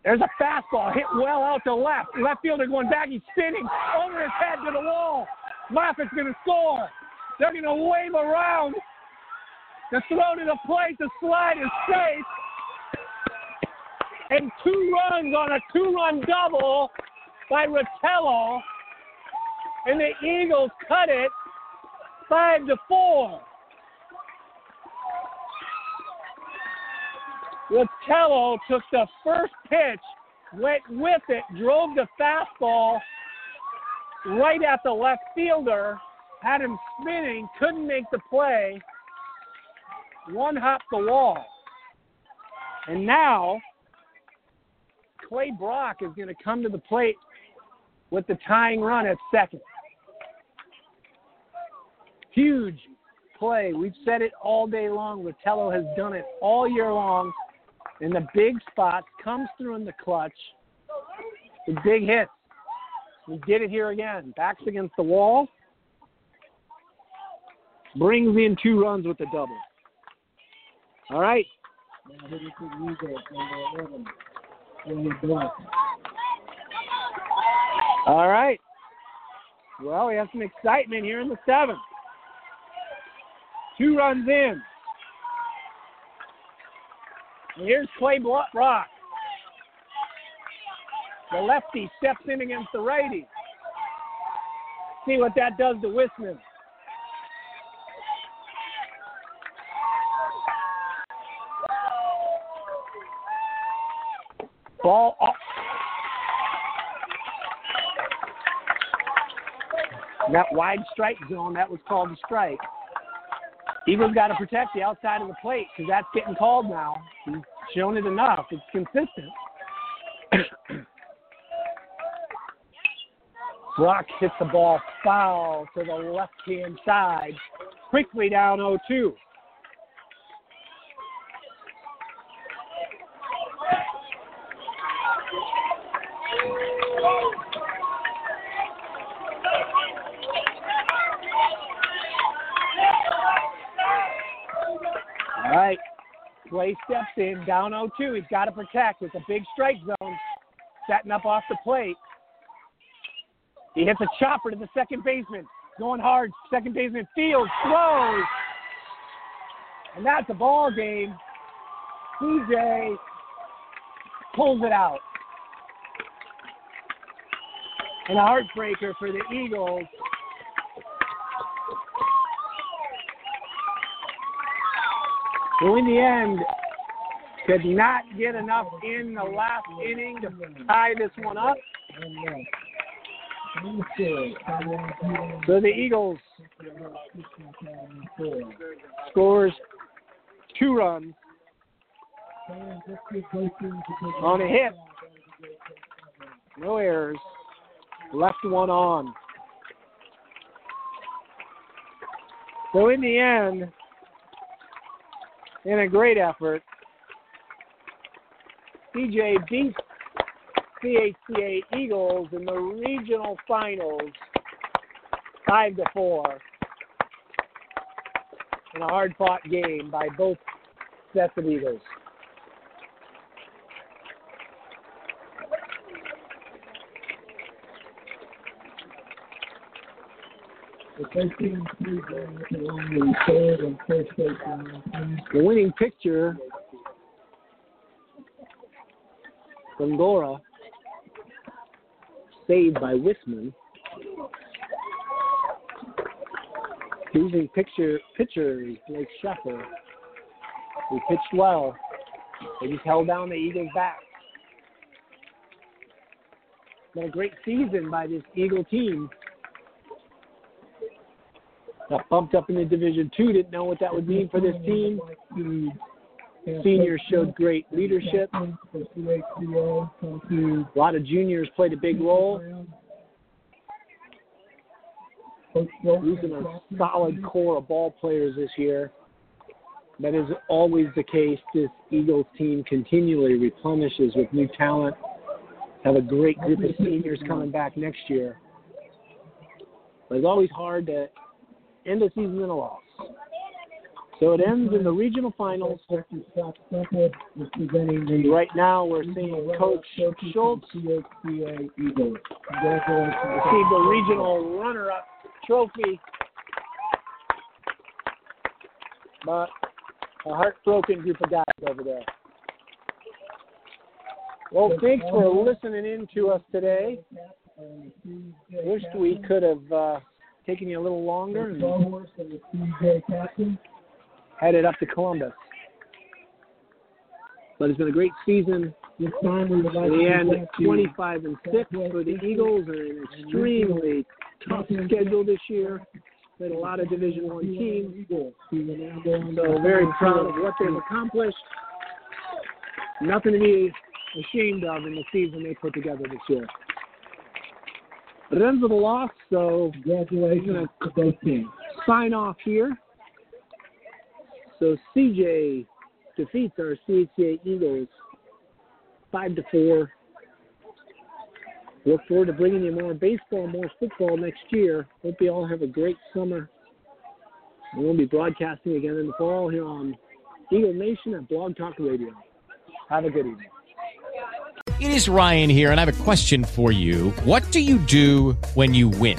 There's a fastball hit well out to left. Left fielder going back. He's spinning over his head to the wall. Moffitt's going to score. They're going to wave around. The throw to the plate. The slide is safe. And two runs on a two-run double by Rotello. And the Eagles cut it 5-4. Rotello took the first pitch, went with it, drove the fastball right at the left fielder, had him spinning, couldn't make the play, one hopped the wall. And now Clay Brock is going to come to the plate with the tying run at second. Huge play. We've said it all day long. Rotello has done it all year long. In the big spots, comes through in the clutch. The big hits. We did it here again. Backs against the wall. Brings in two runs with the double. All right. All right. Well, we have some excitement here in the seventh. Two runs in. And here's Clay Brock. The lefty steps in against the righty. See what that does to Wisman. Ball off. That wide strike zone, that was called a strike. Eagles got to protect the outside of the plate because that's getting called now. He's shown it enough. It's consistent. Brock hits the ball foul to the left-hand side. Quickly down 0-2. All right. Clay steps in, down 0-2. He's got to protect. It's a big strike zone, setting up off the plate. He hits a chopper to the second baseman. Going hard, second baseman Field throws. And that's a ball game. CJ pulls it out. And a heartbreaker for the Eagles. Who in the end could not get enough in the last inning to tie this one up. So the Eagles scores 2 runs on a hit. No errors. Left one on. So in the end, in a great effort, CJ beats CHCA Eagles in the regional finals 5-4 in a hard-fought game by both sets of Eagles. The winning picture from Gongora, saved by Wisman. Losing pitchers like Sheffer, who pitched well. They just held down the Eagles back. Been a great season by this Eagle team. Got bumped up into Division II. Didn't know what that would mean for this team. The seniors showed great leadership. A lot of juniors played a big role. Losing a solid core of ball players this year. That is always the case. This Eagles team continually replenishes with new talent. Have a great group of seniors coming back next year. But it's always hard to end of season in a loss. So it ends in the regional finals. And right now we're seeing Coach Schultz receive the regional runner-up trophy. But a heartbroken group of guys over there. Well, thanks for listening in to us today. Wished we could have taking you a little longer and headed up to Columbus. But it's been a great season. In the end, 25-6 for the Eagles. Are an extremely tough schedule this year. Played a lot of Division I teams. So very proud of what they've accomplished. Nothing to be ashamed of in the season they put together this year. But it ends with a loss, so congratulations to both teams. Sign off here. So CJ defeats our CHCA Eagles 5-4. Look forward to bringing you more baseball, more football next year. Hope you all have a great summer. We'll be broadcasting again in the fall here on Eagle Nation at Blog Talk Radio. Have a good evening. It is Ryan here, and I have a question for you. What do you do when you win?